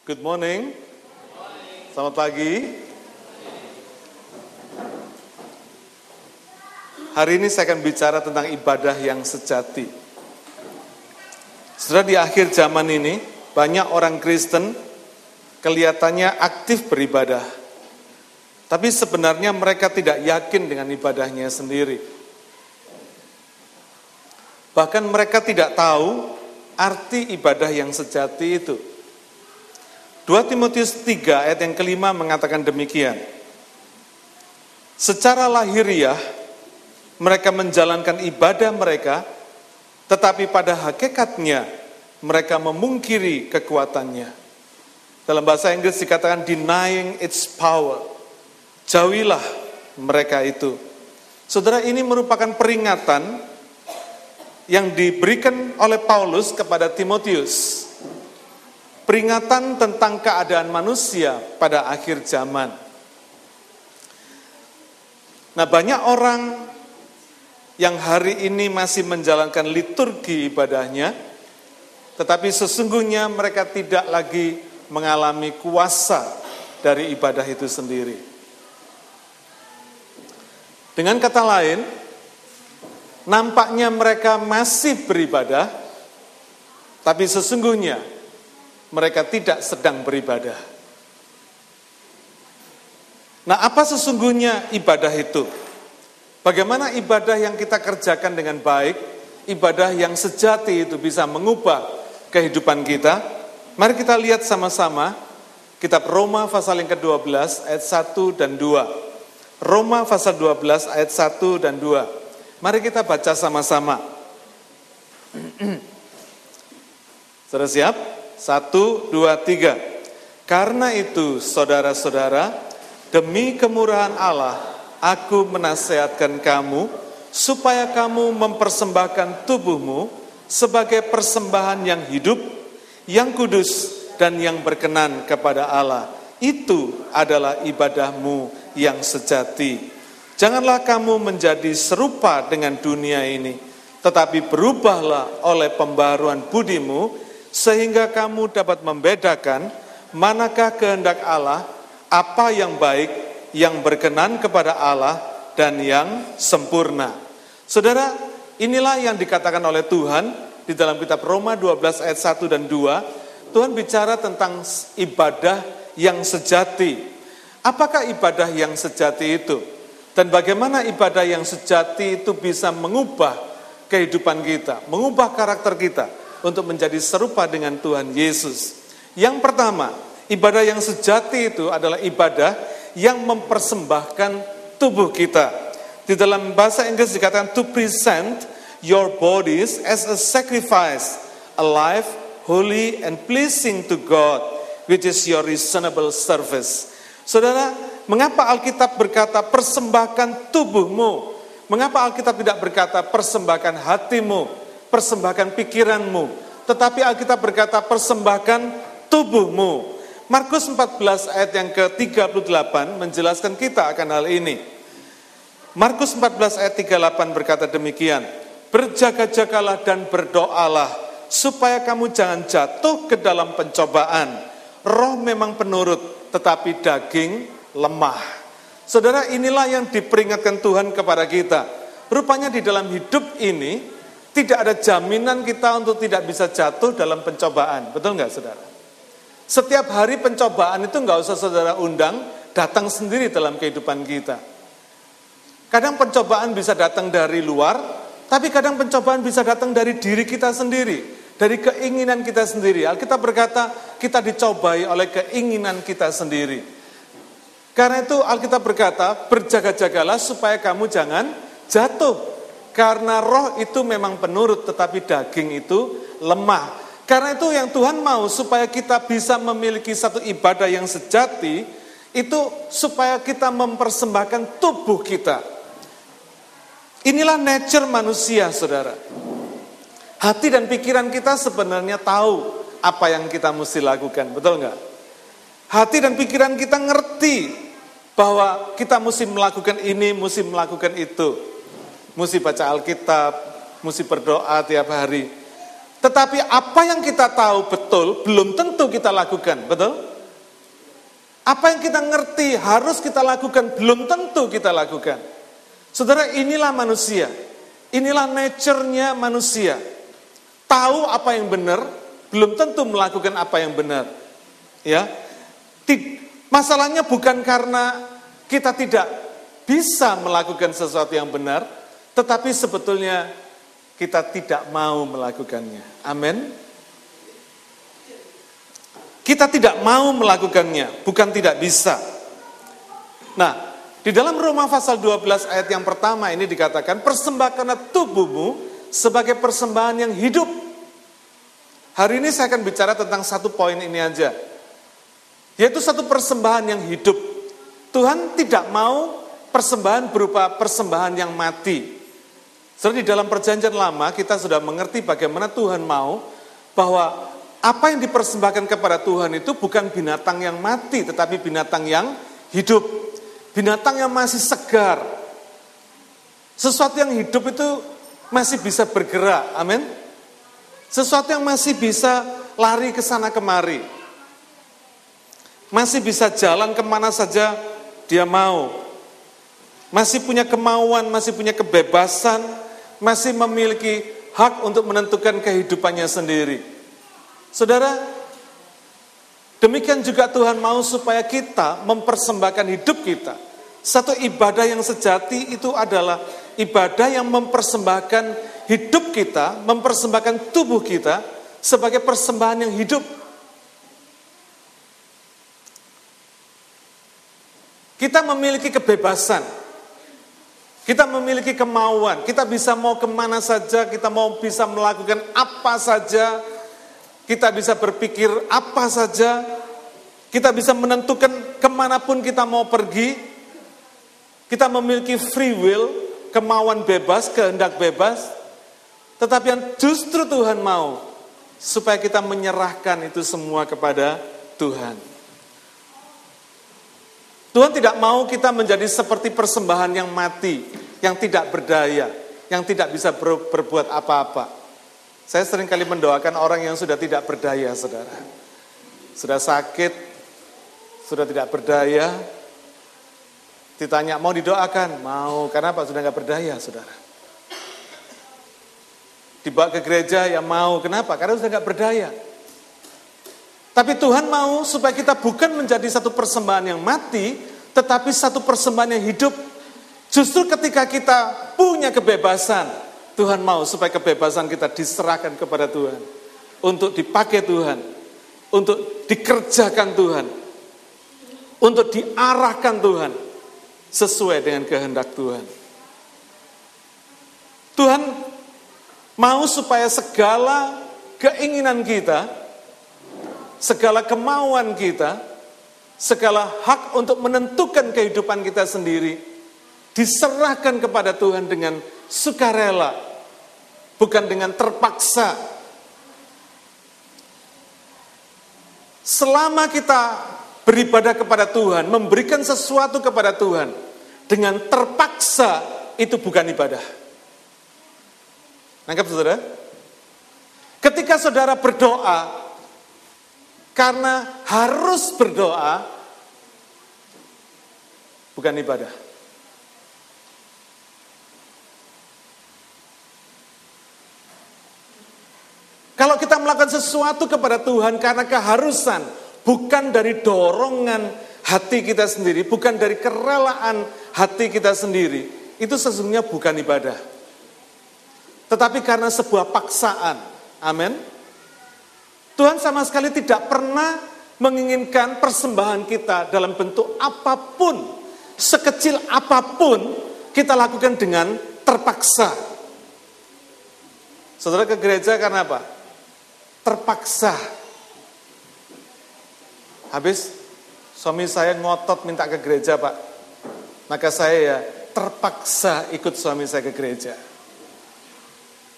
Good morning. Good morning. Selamat pagi. Hari ini saya akan bicara tentang ibadah yang sejati. Setelah di akhir zaman ini, banyak orang Kristen kelihatannya aktif beribadah. Tapi sebenarnya mereka tidak yakin dengan ibadahnya sendiri. Bahkan mereka tidak tahu arti ibadah yang sejati itu. 2 Timotius 3 ayat yang kelima mengatakan demikian. Secara lahiriah, mereka menjalankan ibadah mereka, tetapi pada hakikatnya, mereka memungkiri kekuatannya. Dalam bahasa Inggris dikatakan denying its power. Jauhilah mereka itu. Saudara, ini merupakan peringatan yang diberikan oleh Paulus kepada Timotius. Peringatan tentang keadaan manusia pada akhir zaman. Nah, banyak orang yang hari ini masih menjalankan liturgi ibadahnya, tetapi sesungguhnya mereka tidak lagi mengalami kuasa dari ibadah itu sendiri. Dengan kata lain, nampaknya mereka masih beribadah, tapi sesungguhnya mereka tidak sedang beribadah. Nah, apa sesungguhnya ibadah itu? Bagaimana ibadah yang kita kerjakan dengan baik, ibadah yang sejati itu bisa mengubah kehidupan kita? Mari kita lihat sama-sama kitab Roma pasal yang ke-12 ayat 1 dan 2. Roma pasal 12 ayat 1 dan 2. Mari kita baca sama-sama. Sudah siap? 1, 2, 3. Karena itu, saudara-saudara, demi kemurahan Allah, aku menasihatkan kamu, supaya kamu mempersembahkan tubuhmu sebagai persembahan yang hidup, yang kudus, dan yang berkenan kepada Allah. Itu adalah ibadahmu yang sejati. Janganlah kamu menjadi serupa dengan dunia ini, tetapi berubahlah oleh pembaruan budimu, sehingga kamu dapat membedakan manakah kehendak Allah, apa yang baik, yang berkenan kepada Allah, dan yang sempurna. Saudara, inilah yang dikatakan oleh Tuhan di dalam kitab Roma 12 ayat 1 dan 2. Tuhan bicara tentang ibadah yang sejati. Apakah ibadah yang sejati itu? Dan bagaimana ibadah yang sejati itu bisa mengubah kehidupan kita, mengubah karakter kita untuk menjadi serupa dengan Tuhan Yesus. Yang pertama, ibadah yang sejati itu adalah ibadah yang mempersembahkan tubuh kita. Di dalam bahasa Inggris dikatakan to present your bodies as a sacrifice, alive, holy, and pleasing to God, which is your reasonable service. Saudara, mengapa Alkitab berkata persembahkan tubuhmu? Mengapa Alkitab tidak berkata persembahkan hatimu? Persembahkan pikiranmu, tetapi Alkitab berkata persembahkan tubuhmu. Markus 14 ayat yang ke-38 menjelaskan kita akan hal ini. Markus 14 ayat 38 berkata demikian, berjaga-jagalah dan berdoalah, supaya kamu jangan jatuh ke dalam pencobaan. Roh memang penurut, tetapi daging lemah. Saudara, inilah yang diperingatkan Tuhan kepada kita. Rupanya di dalam hidup ini, tidak ada jaminan kita untuk tidak bisa jatuh dalam pencobaan. Betul nggak, saudara? Setiap hari pencobaan itu nggak usah saudara undang, datang sendiri dalam kehidupan kita. Kadang pencobaan bisa datang dari luar, tapi kadang pencobaan bisa datang dari diri kita sendiri, dari keinginan kita sendiri. Alkitab berkata, kita dicobai oleh keinginan kita sendiri. Karena itu Alkitab berkata, berjaga-jagalah supaya kamu jangan jatuh. Karena roh itu memang penurut, tetapi daging itu lemah. Karena itu yang Tuhan mau, supaya kita bisa memiliki satu ibadah yang sejati, itu supaya kita mempersembahkan tubuh kita. Inilah nature manusia, saudara. Hati dan pikiran kita sebenarnya tahu apa yang kita mesti lakukan, betul nggak? Hati dan pikiran kita ngerti bahwa kita mesti melakukan ini, mesti melakukan itu. Mesti baca Alkitab, mesti berdoa tiap hari. Tetapi apa yang kita tahu betul, belum tentu kita lakukan, betul? Apa yang kita ngerti harus kita lakukan, belum tentu kita lakukan. Saudara, inilah manusia. Inilah nature-nya manusia. Tahu apa yang benar, belum tentu melakukan apa yang benar. Ya, masalahnya bukan karena kita tidak bisa melakukan sesuatu yang benar, tetapi sebetulnya kita tidak mau melakukannya. Amin. Kita tidak mau melakukannya, bukan tidak bisa. Nah, di dalam Roma pasal 12 ayat yang pertama ini dikatakan, persembahkanlah tubuhmu sebagai persembahan yang hidup. Hari ini saya akan bicara tentang satu poin ini aja, yaitu satu persembahan yang hidup. Tuhan tidak mau persembahan berupa persembahan yang mati. Setelah di dalam perjanjian lama kita sudah mengerti bagaimana Tuhan mau bahwa apa yang dipersembahkan kepada Tuhan itu bukan binatang yang mati, tetapi binatang yang hidup. Binatang yang masih segar. Sesuatu yang hidup itu masih bisa bergerak, amin. Sesuatu yang masih bisa lari ke sana kemari. Masih bisa jalan kemana saja dia mau. Masih punya kemauan, masih punya kebebasan, masih memiliki hak untuk menentukan kehidupannya sendiri. Saudara, demikian juga Tuhan mau supaya kita mempersembahkan hidup kita. Satu ibadah yang sejati itu adalah ibadah yang mempersembahkan hidup kita, mempersembahkan tubuh kita sebagai persembahan yang hidup. Kita memiliki kebebasan, kita memiliki kemauan, kita bisa mau kemana saja, kita mau bisa melakukan apa saja. Kita bisa berpikir apa saja, kita bisa menentukan kemanapun kita mau pergi, kita memiliki free will, kemauan bebas, kehendak bebas, tetapi yang justru Tuhan mau, supaya kita menyerahkan itu semua kepada Tuhan. Tuhan tidak mau kita menjadi seperti persembahan yang mati, yang tidak berdaya, yang tidak bisa berbuat apa-apa. Saya sering kali mendoakan orang yang sudah tidak berdaya, saudara. Sudah sakit, sudah tidak berdaya. Ditanya, mau didoakan? Mau, karena apa? Sudah tidak berdaya, saudara. Dibawa ke gereja, ya mau. Kenapa? Karena sudah tidak berdaya. Tapi Tuhan mau supaya kita bukan menjadi satu persembahan yang mati, tetapi satu persembahan yang hidup. Justru ketika kita punya kebebasan, Tuhan mau supaya kebebasan kita diserahkan kepada Tuhan, untuk dipakai Tuhan, untuk dikerjakan Tuhan, untuk diarahkan Tuhan sesuai dengan kehendak Tuhan. Tuhan mau supaya segala keinginan kita, segala kemauan kita, segala hak untuk menentukan kehidupan kita sendiri diserahkan kepada Tuhan dengan sukarela, bukan dengan terpaksa. Selama kita beribadah kepada Tuhan, memberikan sesuatu kepada Tuhan dengan terpaksa, itu bukan ibadah. Nangkap, saudara? Ketika saudara berdoa karena harus berdoa, bukan ibadah. Kalau kita melakukan sesuatu kepada Tuhan karena keharusan, bukan dari dorongan hati kita sendiri, bukan dari kerelaan hati kita sendiri, itu sesungguhnya bukan ibadah. Tetapi karena sebuah paksaan, amin. Tuhan sama sekali tidak pernah menginginkan persembahan kita dalam bentuk apapun, sekecil apapun, kita lakukan dengan terpaksa. Saudara ke gereja karena apa? Terpaksa. Habis suami saya ngotot minta ke gereja, Pak, maka saya ya terpaksa ikut suami saya ke gereja.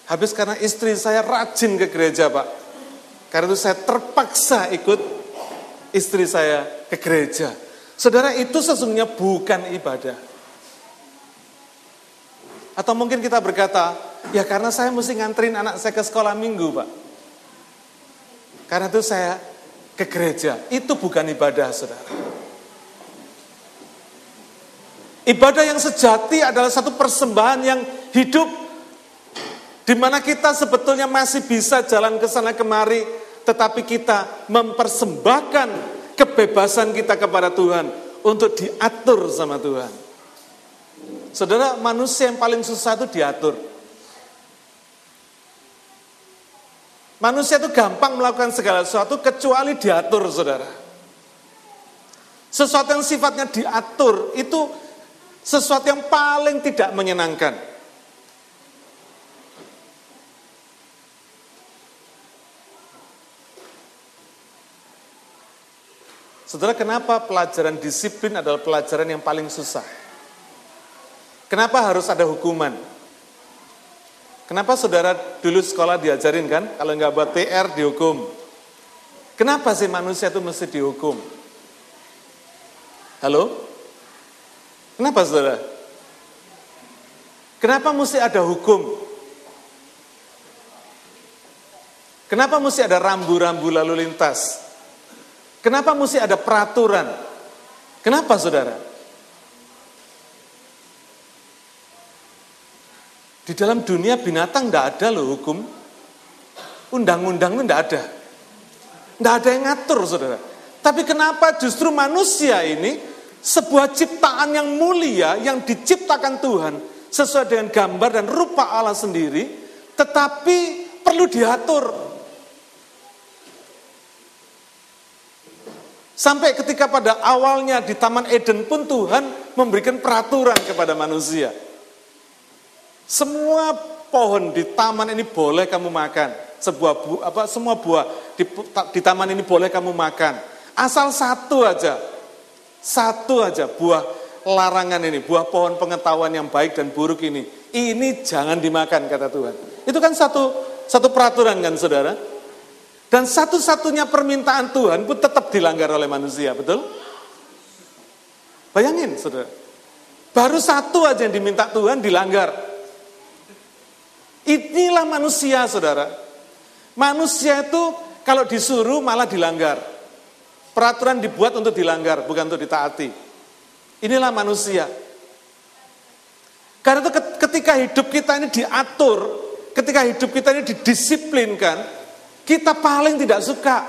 Habis karena istri saya rajin ke gereja, Pak, karena itu saya terpaksa ikut istri saya ke gereja. Saudara, itu sesungguhnya bukan ibadah. Atau mungkin kita berkata, ya karena saya mesti nganterin anak saya ke sekolah minggu, Pak, Karena itu saya ke gereja. Itu bukan ibadah, saudara. Ibadah yang sejati adalah satu persembahan yang hidup, di mana kita sebetulnya masih bisa jalan ke sana kemari, tetapi kita mempersembahkan kebebasan kita kepada Tuhan untuk diatur sama Tuhan. Saudara, manusia yang paling susah itu diatur. Manusia itu gampang melakukan segala sesuatu kecuali diatur, saudara. Sesuatu yang sifatnya diatur itu sesuatu yang paling tidak menyenangkan. Saudara, kenapa pelajaran disiplin adalah pelajaran yang paling susah? Kenapa harus ada hukuman? Kenapa saudara dulu sekolah diajarin kan, kalau nggak buat PR dihukum. Kenapa sih manusia itu mesti dihukum? Halo? Kenapa saudara? Kenapa mesti ada hukum? Kenapa mesti ada rambu-rambu lalu lintas? Kenapa mesti ada peraturan? Kenapa saudara? Di dalam dunia binatang enggak ada loh hukum. Undang-undang itu enggak ada. Enggak ada yang ngatur, saudara. Tapi kenapa justru manusia ini, sebuah ciptaan yang mulia, yang diciptakan Tuhan, sesuai dengan gambar dan rupa Allah sendiri, tetapi perlu diatur. Sampai ketika pada awalnya di Taman Eden pun Tuhan memberikan peraturan kepada manusia. Semua pohon di taman ini boleh kamu makan. Semua buah di taman ini boleh kamu makan. Asal satu aja buah larangan ini, buah pohon pengetahuan yang baik dan buruk ini jangan dimakan, kata Tuhan. Itu kan satu peraturan kan, saudara? Dan satu-satunya permintaan Tuhan pun tetap dilanggar oleh manusia, betul? Bayangin, saudara. Baru satu aja yang diminta Tuhan dilanggar. Inilah manusia, saudara. Manusia itu kalau disuruh malah dilanggar. Peraturan dibuat untuk dilanggar, bukan untuk ditaati. Inilah manusia. Karena itu ketika hidup kita ini diatur, ketika hidup kita ini didisiplinkan, kita paling tidak suka.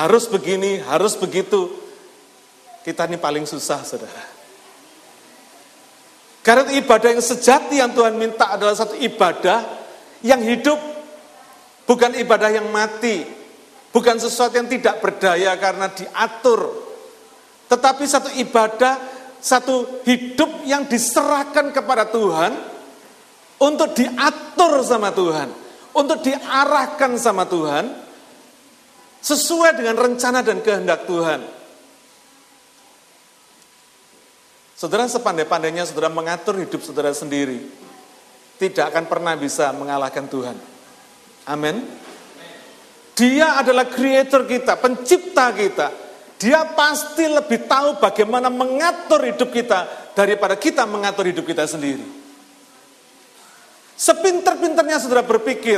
Harus begini, harus begitu. Kita ini paling susah, saudara. Karena ibadah yang sejati yang Tuhan minta adalah satu ibadah yang hidup, bukan ibadah yang mati, bukan sesuatu yang tidak berdaya karena diatur, tetapi satu ibadah, satu hidup yang diserahkan kepada Tuhan untuk diatur sama Tuhan, untuk diarahkan sama Tuhan sesuai dengan rencana dan kehendak Tuhan. Saudara, sepandai-pandainya saudara mengatur hidup saudara sendiri, tidak akan pernah bisa mengalahkan Tuhan. Amin. Dia adalah creator kita, pencipta kita. Dia pasti lebih tahu bagaimana mengatur hidup kita daripada kita mengatur hidup kita sendiri. Sepinter-pinternya saudara berpikir,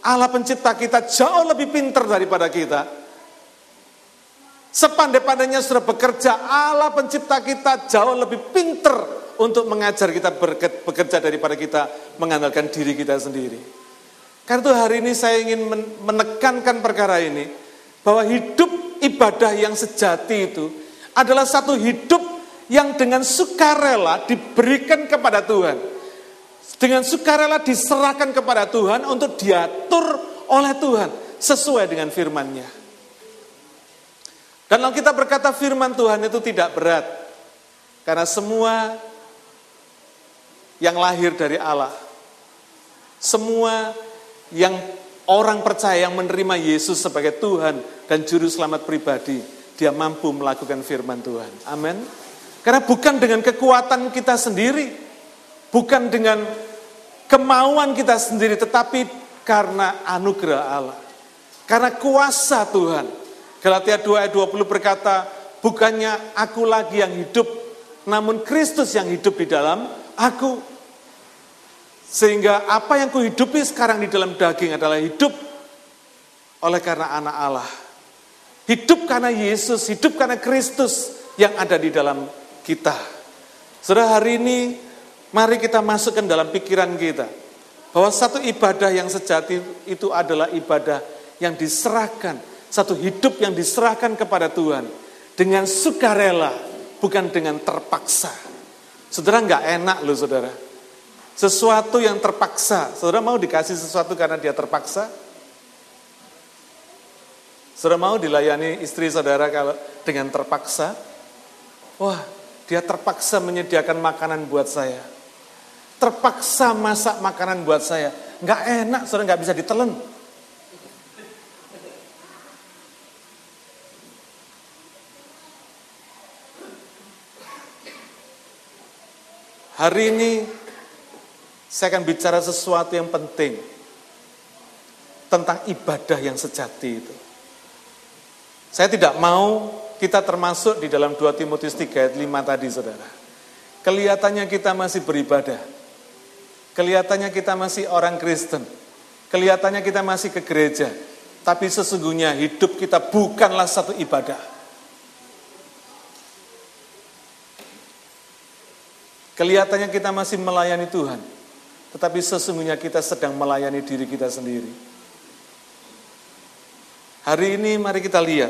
Allah pencipta kita jauh lebih pintar daripada kita. Sepandai-pandainya sudah bekerja, Allah pencipta kita jauh lebih pinter untuk mengajar kita bekerja daripada kita mengandalkan diri kita sendiri. Karena itu hari ini saya ingin menekankan perkara ini, bahwa hidup ibadah yang sejati itu adalah satu hidup yang dengan sukarela diberikan kepada Tuhan. Dengan sukarela diserahkan kepada Tuhan untuk diatur oleh Tuhan sesuai dengan firman-Nya. Dan Alkitab berkata firman Tuhan itu tidak berat. Karena semua yang lahir dari Allah, semua yang orang percaya yang menerima Yesus sebagai Tuhan dan Juru Selamat pribadi, dia mampu melakukan firman Tuhan. Amin. Karena bukan dengan kekuatan kita sendiri, bukan dengan kemauan kita sendiri, tetapi karena anugerah Allah, karena kuasa Tuhan. Galatia 2 ayat 20 berkata, bukannya aku lagi yang hidup, namun Kristus yang hidup di dalam aku. Sehingga apa yang kuhidupi sekarang di dalam daging adalah hidup oleh karena anak Allah. Hidup karena Yesus, hidup karena Kristus yang ada di dalam kita. Saudara, hari ini mari kita masukkan dalam pikiran kita bahwa satu ibadah yang sejati itu adalah ibadah yang diserahkan, satu hidup yang diserahkan kepada Tuhan dengan sukarela, bukan dengan terpaksa. Saudara, enggak enak loh saudara. Sesuatu yang terpaksa. Saudara mau dikasih sesuatu karena dia terpaksa? Saudara mau dilayani istri saudara kalau dengan terpaksa? Wah, dia terpaksa menyediakan makanan buat saya. Terpaksa masak makanan buat saya. Enggak enak, saudara, enggak bisa ditelen. Hari ini saya akan bicara sesuatu yang penting tentang ibadah yang sejati itu. Saya tidak mau kita termasuk di dalam 2 Timotius 3 ayat 5 tadi, saudara. Kelihatannya kita masih beribadah. Kelihatannya kita masih orang Kristen. Kelihatannya kita masih ke gereja. Tapi sesungguhnya hidup kita bukanlah satu ibadah. Kelihatannya kita masih melayani Tuhan. Tetapi sesungguhnya kita sedang melayani diri kita sendiri. Hari ini mari kita lihat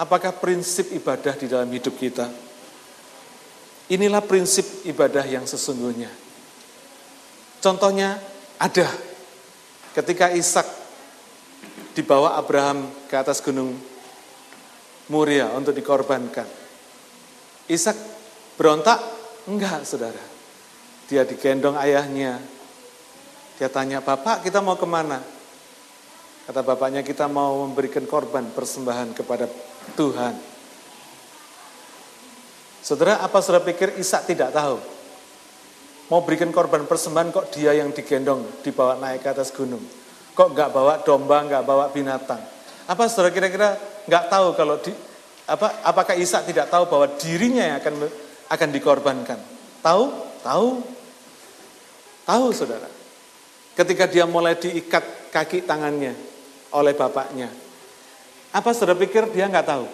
apakah prinsip ibadah di dalam hidup kita. Inilah prinsip ibadah yang sesungguhnya. Contohnya ada ketika Ishak dibawa Abraham ke atas gunung Muria untuk dikorbankan. Ishak berontak? Enggak, saudara. Dia digendong ayahnya. Dia tanya, "Bapak, kita mau kemana?" Kata bapaknya, "Kita mau memberikan korban persembahan kepada Tuhan." Saudara, apa saudara pikir Ishak tidak tahu? Mau berikan korban persembahan kok dia yang digendong, dibawa naik ke atas gunung. Kok enggak bawa domba, enggak bawa binatang? Apa saudara kira-kira enggak tahu kalau apakah Ishak tidak tahu bahwa dirinya yang akan dikorbankan? Tahu saudara. Ketika dia mulai diikat kaki tangannya oleh bapaknya, apa saudara pikir dia nggak tahu?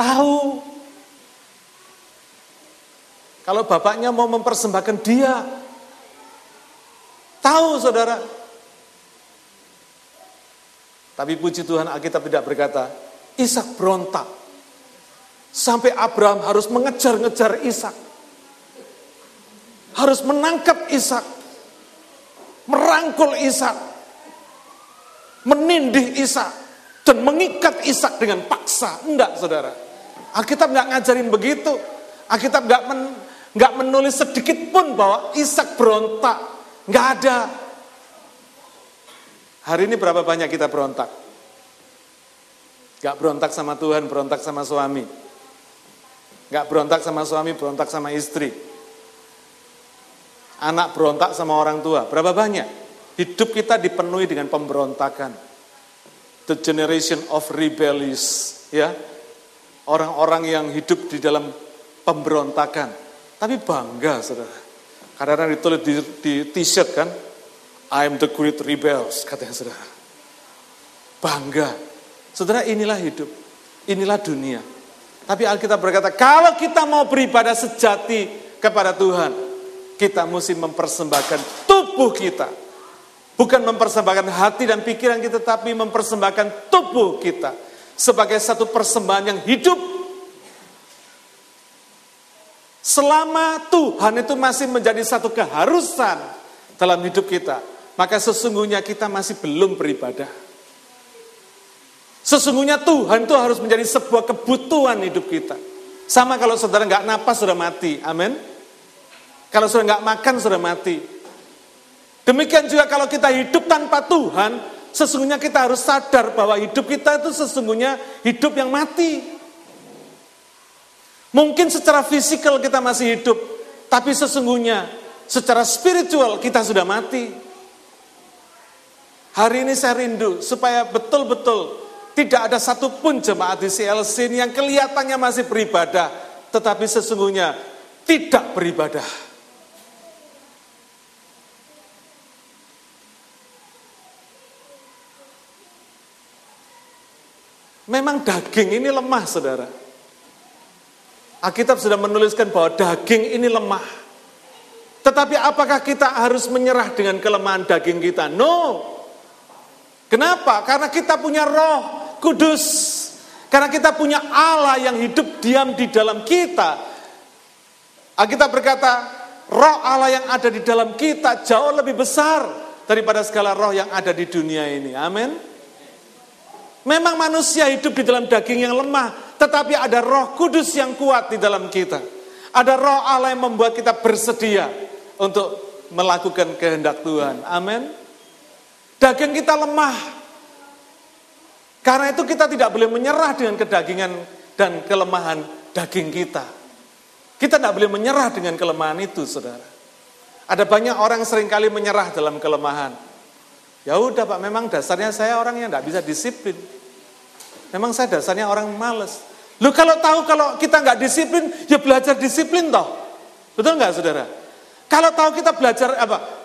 Tahu. Kalau bapaknya mau mempersembahkan dia, tahu saudara. Tapi puji Tuhan, Alkitab tidak berkata Ishak berontak sampai Abraham harus mengejar-ngejar Ishak. Harus menangkap Ishak. Merangkul Ishak. Menindih Ishak. Dan mengikat Ishak dengan paksa. Enggak, saudara. Alkitab enggak ngajarin begitu. Alkitab enggak menulis sedikit pun bahwa Ishak berontak. Enggak ada. Hari ini berapa banyak kita berontak? Enggak berontak sama Tuhan, berontak sama suami. Gak berontak sama suami, berontak sama istri. Anak berontak sama orang tua. Berapa banyak? Hidup kita dipenuhi dengan pemberontakan. The generation of rebellious, ya. Orang-orang yang hidup di dalam pemberontakan. Tapi bangga, saudara. Kadang-kadang ditulis di t-shirt kan, I am the great rebels, katanya saudara. Bangga. Saudara, inilah hidup. Inilah dunia. Tapi Alkitab berkata, kalau kita mau beribadah sejati kepada Tuhan, kita mesti mempersembahkan tubuh kita. Bukan mempersembahkan hati dan pikiran kita, tapi mempersembahkan tubuh kita. Sebagai satu persembahan yang hidup. Selama Tuhan itu masih menjadi satu keharusan dalam hidup kita, maka sesungguhnya kita masih belum beribadah. Sesungguhnya Tuhan itu harus menjadi sebuah kebutuhan hidup kita. Sama kalau saudara gak napas, saudara mati. Amin. Kalau saudara gak makan, saudara mati. Demikian juga kalau kita hidup tanpa Tuhan, sesungguhnya kita harus sadar bahwa hidup kita itu sesungguhnya hidup yang mati. Mungkin secara fisikal kita masih hidup, tapi sesungguhnya secara spiritual kita sudah mati. Hari ini saya rindu supaya betul-betul tidak ada satupun jemaat di CLC yang kelihatannya masih beribadah, tetapi sesungguhnya tidak beribadah. Memang daging ini lemah, saudara. Alkitab sudah menuliskan bahwa daging ini lemah. Tetapi apakah kita harus menyerah dengan kelemahan daging kita? No. Kenapa? Karena kita punya Roh Kudus. Karena kita punya Allah yang hidup diam di dalam kita. Alkitab berkata, Roh Allah yang ada di dalam kita jauh lebih besar daripada segala roh yang ada di dunia ini. Amin. Memang manusia hidup di dalam daging yang lemah, tetapi ada Roh Kudus yang kuat di dalam kita. Ada Roh Allah yang membuat kita bersedia untuk melakukan kehendak Tuhan. Amin. Daging kita lemah. Karena itu kita tidak boleh menyerah dengan kedagingan dan kelemahan daging kita. Kita tidak boleh menyerah dengan kelemahan itu, saudara. Ada banyak orang seringkali menyerah dalam kelemahan. Ya udah Pak, memang dasarnya saya orang yang gak bisa disiplin. Memang saya dasarnya orang malas. Lu kalau tahu kalau kita gak disiplin, ya belajar disiplin toh. Betul gak, saudara? Kalau tahu kita belajar,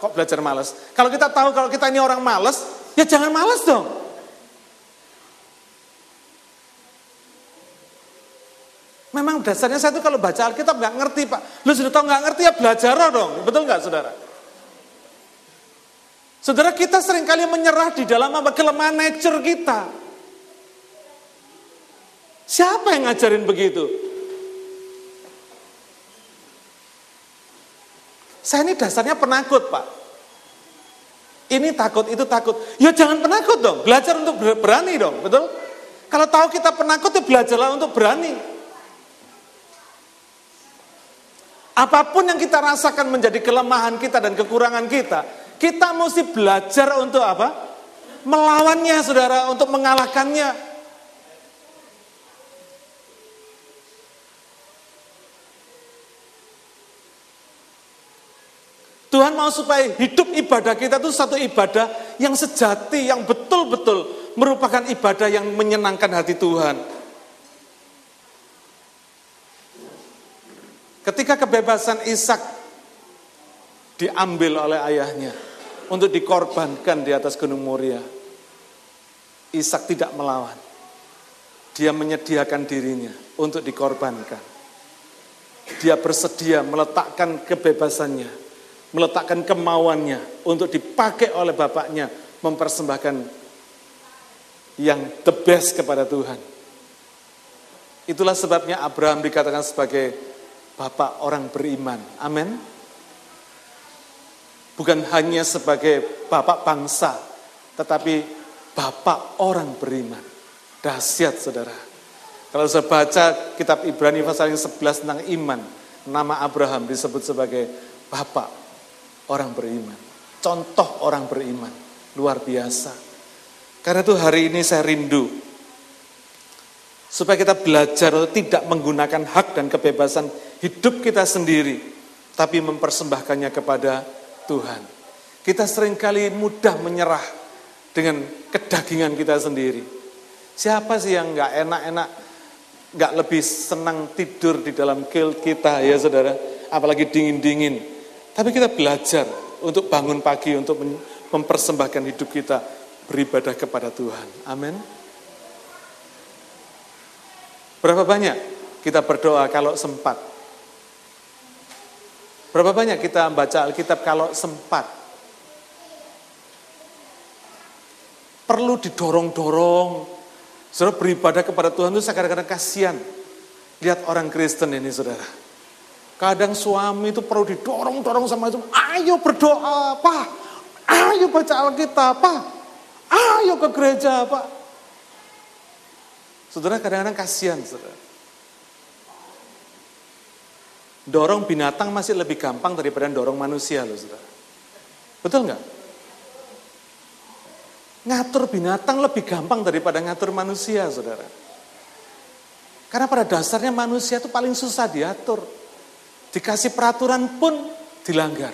kok belajar malas? Kalau kita tahu kalau kita ini orang malas, ya jangan malas dong. Memang dasarnya saya tuh kalau baca Alkitab gak ngerti Pak. Lu sudah tahu gak ngerti, ya belajar dong. Betul gak, saudara? Saudara, kita seringkali menyerah di dalam kelemahan nature kita. Siapa yang ngajarin begitu? Saya ini dasarnya penakut, Pak. Ini takut, itu takut. Ya jangan penakut dong, belajar untuk berani dong, betul? Kalau tahu kita penakut, ya belajarlah untuk berani. Apapun yang kita rasakan menjadi kelemahan kita dan kekurangan kita, kita mesti belajar untuk apa? Melawannya, saudara, untuk mengalahkannya. Tuhan mau supaya hidup ibadah kita itu satu ibadah yang sejati, yang betul-betul merupakan ibadah yang menyenangkan hati Tuhan. Ketika kebebasan Ishak diambil oleh ayahnya untuk dikorbankan di atas Gunung Muria, Ishak tidak melawan. Dia menyediakan dirinya untuk dikorbankan. Dia bersedia meletakkan kebebasannya, meletakkan kemauannya untuk dipakai oleh bapaknya, mempersembahkan yang the best kepada Tuhan. Itulah sebabnya Abraham dikatakan sebagai bapak orang beriman. Amin. Bukan hanya sebagai bapak bangsa, tetapi bapak orang beriman. Dahsyat, saudara. Kalau saya baca kitab Ibrani pasal yang 11 tentang iman, nama Abraham disebut sebagai bapak orang beriman. Contoh orang beriman. Luar biasa. Karena itu hari ini saya rindu supaya kita belajar tidak menggunakan hak dan kebebasan hidup kita sendiri, tapi mempersembahkannya kepada Tuhan. Kita seringkali mudah menyerah dengan kedagingan kita sendiri. Siapa sih yang gak enak-enak, gak lebih senang tidur di dalam kilt kita, ya saudara? Apalagi dingin-dingin. Tapi kita belajar untuk bangun pagi, untuk mempersembahkan hidup kita beribadah kepada Tuhan. Amin. Berapa banyak kita berdoa kalau sempat? Berapa banyak kita membaca Alkitab kalau sempat? Perlu didorong-dorong. Saudara, beribadah kepada Tuhan itu saya kadang-kadang kasihan. Lihat orang Kristen ini, saudara. Kadang suami itu perlu didorong-dorong sama itu. Ayo berdoa, Pak. Ayo baca Alkitab, Pak. Ayo ke gereja, Pak. Saudara, kadang-kadang kasihan, saudara. Dorong binatang masih lebih gampang daripada dorong manusia, loh, saudara. Betul nggak? Ngatur binatang lebih gampang daripada ngatur manusia, saudara. Karena pada dasarnya manusia itu paling susah diatur. Dikasih peraturan pun dilanggar.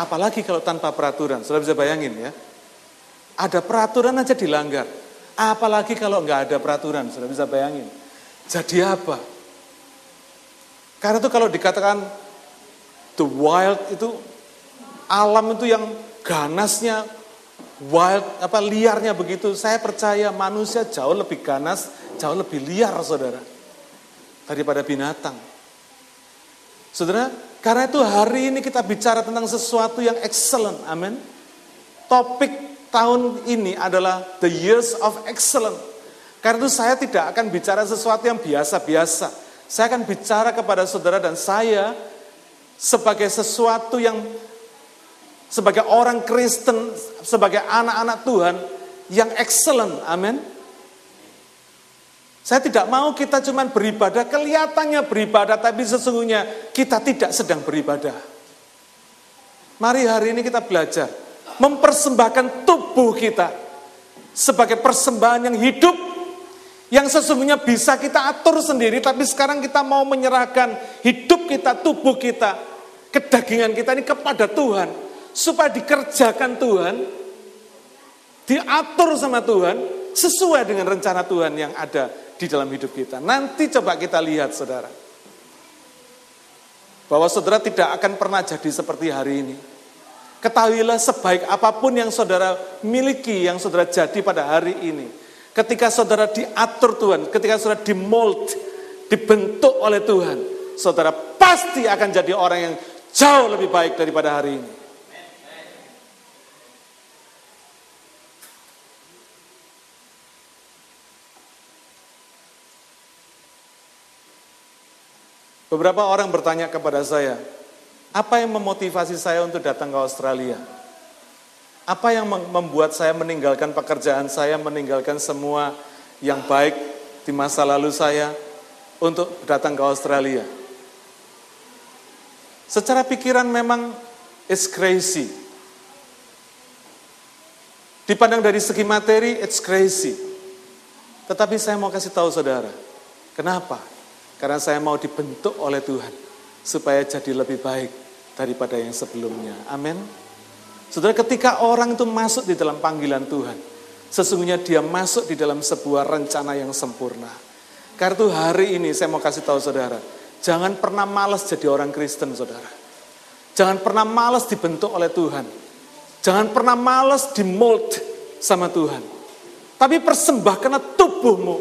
Apalagi kalau tanpa peraturan, saudara bisa bayangin ya. Ada peraturan aja dilanggar. Apalagi kalau nggak ada peraturan, saudara bisa bayangin. Jadi apa? Karena itu kalau dikatakan the wild itu, alam itu yang ganasnya wild, liarnya begitu. Saya percaya manusia jauh lebih ganas, jauh lebih liar, saudara, daripada binatang. Saudara, karena itu hari ini kita bicara tentang sesuatu yang excellent, amin. Topik tahun ini adalah the years of excellence. Karena itu saya tidak akan bicara sesuatu yang biasa-biasa. Saya akan bicara kepada saudara dan saya sebagai sesuatu yang, sebagai orang Kristen, sebagai anak-anak Tuhan yang excellent, amin. Saya tidak mau kita cuma beribadah, kelihatannya beribadah, tapi sesungguhnya kita tidak sedang beribadah. Mari hari ini kita belajar mempersembahkan tubuh kita sebagai persembahan yang hidup, yang sesungguhnya bisa kita atur sendiri, tapi sekarang kita mau menyerahkan hidup kita, tubuh kita, kedagingan kita ini kepada Tuhan, supaya dikerjakan Tuhan, diatur sama Tuhan, sesuai dengan rencana Tuhan yang ada di dalam hidup kita. Nanti coba kita lihat, saudara, bahwa saudara tidak akan pernah jadi seperti hari ini. Ketahuilah sebaik apapun yang saudara miliki, yang saudara jadi pada hari ini, ketika saudara diatur Tuhan, ketika saudara dimold, dibentuk oleh Tuhan, saudara pasti akan jadi orang yang jauh lebih baik daripada hari ini. Beberapa orang bertanya kepada saya, apa yang memotivasi saya untuk datang ke Australia? Apa yang membuat saya meninggalkan pekerjaan saya, meninggalkan semua yang baik di masa lalu saya untuk datang ke Australia? Secara pikiran memang it's crazy. Dipandang dari segi materi, it's crazy. Tetapi saya mau kasih tahu saudara, kenapa? Karena saya mau dibentuk oleh Tuhan supaya jadi lebih baik daripada yang sebelumnya. Amin. Saudara, ketika orang itu masuk di dalam panggilan Tuhan, sesungguhnya dia masuk di dalam sebuah rencana yang sempurna. Karena itu hari ini saya mau kasih tahu saudara, jangan pernah malas jadi orang Kristen, saudara. Jangan pernah malas dibentuk oleh Tuhan. Jangan pernah malas dimold sama Tuhan. Tapi persembahkanlah tubuhmu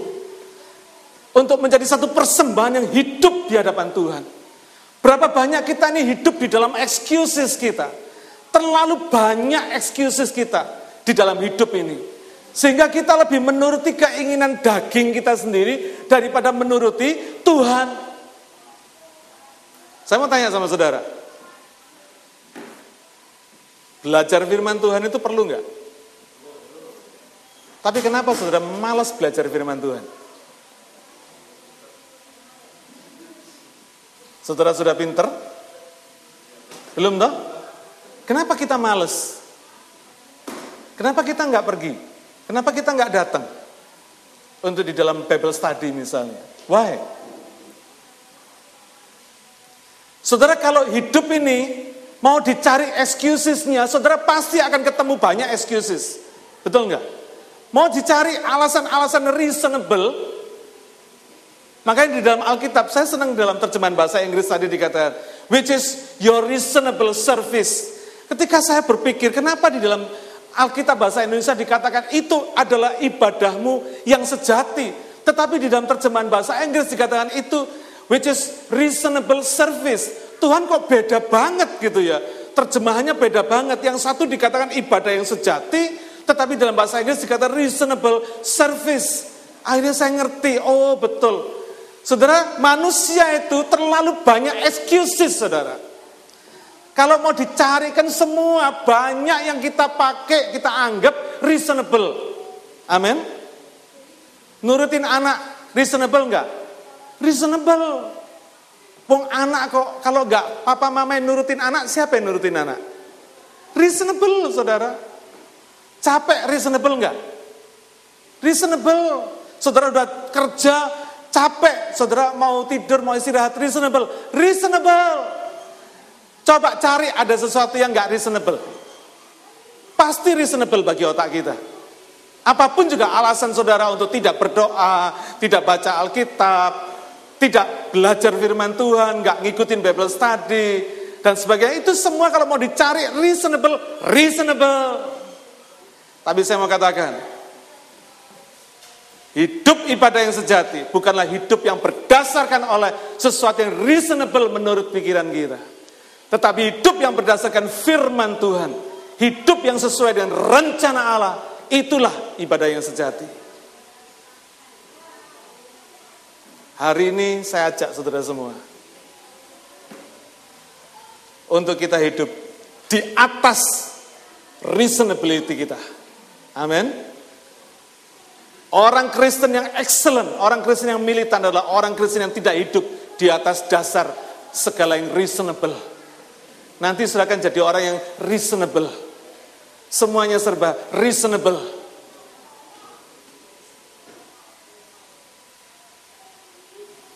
untuk menjadi satu persembahan yang hidup di hadapan Tuhan. Berapa banyak kita ini hidup di dalam excuses kita. Terlalu banyak excuses kita di dalam hidup ini. Sehingga kita lebih menuruti keinginan daging kita sendiri daripada menuruti Tuhan. Saya mau tanya sama saudara, belajar firman Tuhan itu perlu gak? Tapi kenapa saudara malas belajar firman Tuhan? Saudara sudah pinter? Belum toh? Kenapa kita malas? Kenapa kita nggak pergi? Kenapa kita nggak datang untuk di dalam Bible study misalnya? Why? Saudara, kalau hidup ini mau dicari excuses-nya, saudara pasti akan ketemu banyak excuses. Betul nggak? Mau dicari alasan-alasan reasonable, makanya di dalam Alkitab, saya senang dalam terjemahan bahasa Inggris tadi dikatakan, which is your reasonable service. Ketika saya berpikir, kenapa di dalam Alkitab bahasa Indonesia dikatakan itu adalah ibadahmu yang sejati, tetapi di dalam terjemahan bahasa Inggris dikatakan itu which is reasonable service. Tuhan, kok beda banget gitu ya, terjemahannya beda banget. Yang satu dikatakan ibadah yang sejati, tetapi dalam bahasa Inggris dikatakan reasonable service. Akhirnya saya ngerti, oh betul. Saudara, manusia itu terlalu banyak excuses, saudara. Kalau mau dicarikan semua, banyak yang kita pakai, kita anggap reasonable. Amin. Nurutin anak, reasonable enggak? Reasonable. Wong anak kok, kalau enggak papa mama yang nurutin anak, siapa yang nurutin anak? Reasonable, saudara. Capek, reasonable enggak? Reasonable. Saudara udah kerja, capek. Saudara mau tidur, mau istirahat, reasonable. Reasonable. Coba cari ada sesuatu yang gak reasonable. Pasti reasonable bagi otak kita. Apapun juga alasan saudara untuk tidak berdoa, tidak baca Alkitab, tidak belajar firman Tuhan, nggak ngikutin Bible study dan sebagainya, itu semua kalau mau dicari reasonable. Tapi saya mau katakan, hidup ibadah yang sejati bukanlah hidup yang berdasarkan oleh sesuatu yang reasonable menurut pikiran kita, tetapi hidup yang berdasarkan firman Tuhan, hidup yang sesuai dengan rencana Allah, itulah ibadah yang sejati. Hari ini saya ajak saudara semua untuk kita hidup di atas reasonability kita. Amin. Orang Kristen yang excellent, orang Kristen yang militan adalah orang Kristen yang tidak hidup di atas dasar segala yang reasonable. Nanti silakan jadi orang yang reasonable. Semuanya serba reasonable.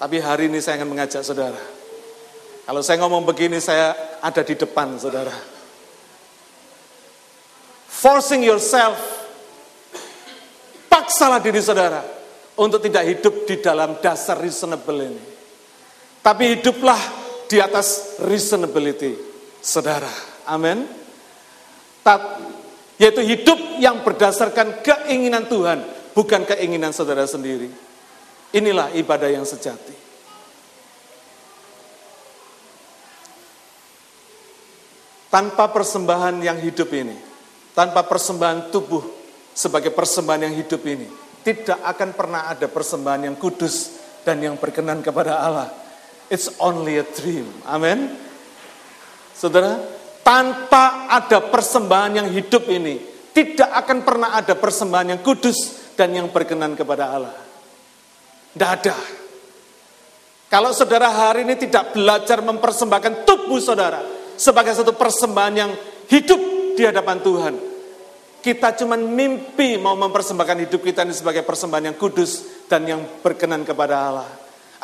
Tapi hari ini saya ingin mengajak saudara. Kalau saya ngomong begini, saya ada di depan saudara. Forcing yourself, paksalah diri saudara untuk tidak hidup di dalam dasar reasonable ini, tapi hiduplah di atas reasonability saudara. Amin. Yaitu hidup yang berdasarkan keinginan Tuhan, bukan keinginan saudara sendiri. Inilah ibadah yang sejati. Tanpa persembahan yang hidup ini, tanpa persembahan tubuh sebagai persembahan yang hidup ini, tidak akan pernah ada persembahan yang kudus dan yang berkenan kepada Allah. It's only a dream. Amin. Saudara, tanpa ada persembahan yang hidup ini, tidak akan pernah ada persembahan yang kudus dan yang berkenan kepada Allah. Tidak ada. Kalau saudara hari ini tidak belajar mempersembahkan tubuh saudara sebagai satu persembahan yang hidup di hadapan Tuhan, kita cuma mimpi mau mempersembahkan hidup kita ini sebagai persembahan yang kudus dan yang berkenan kepada Allah.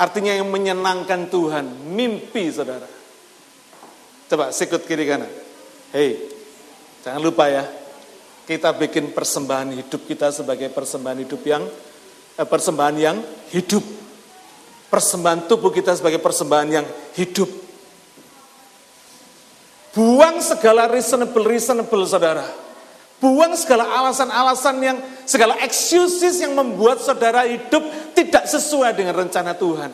Artinya yang menyenangkan Tuhan. Mimpi saudara. Coba sikut kiri kanan. Hei, jangan lupa ya, kita bikin persembahan hidup kita sebagai persembahan hidup yang persembahan yang hidup. Persembahan tubuh kita sebagai persembahan yang hidup. Buang segala reasonable saudara. Buang segala alasan-alasan yang, segala excuses yang membuat saudara hidup tidak sesuai dengan rencana Tuhan.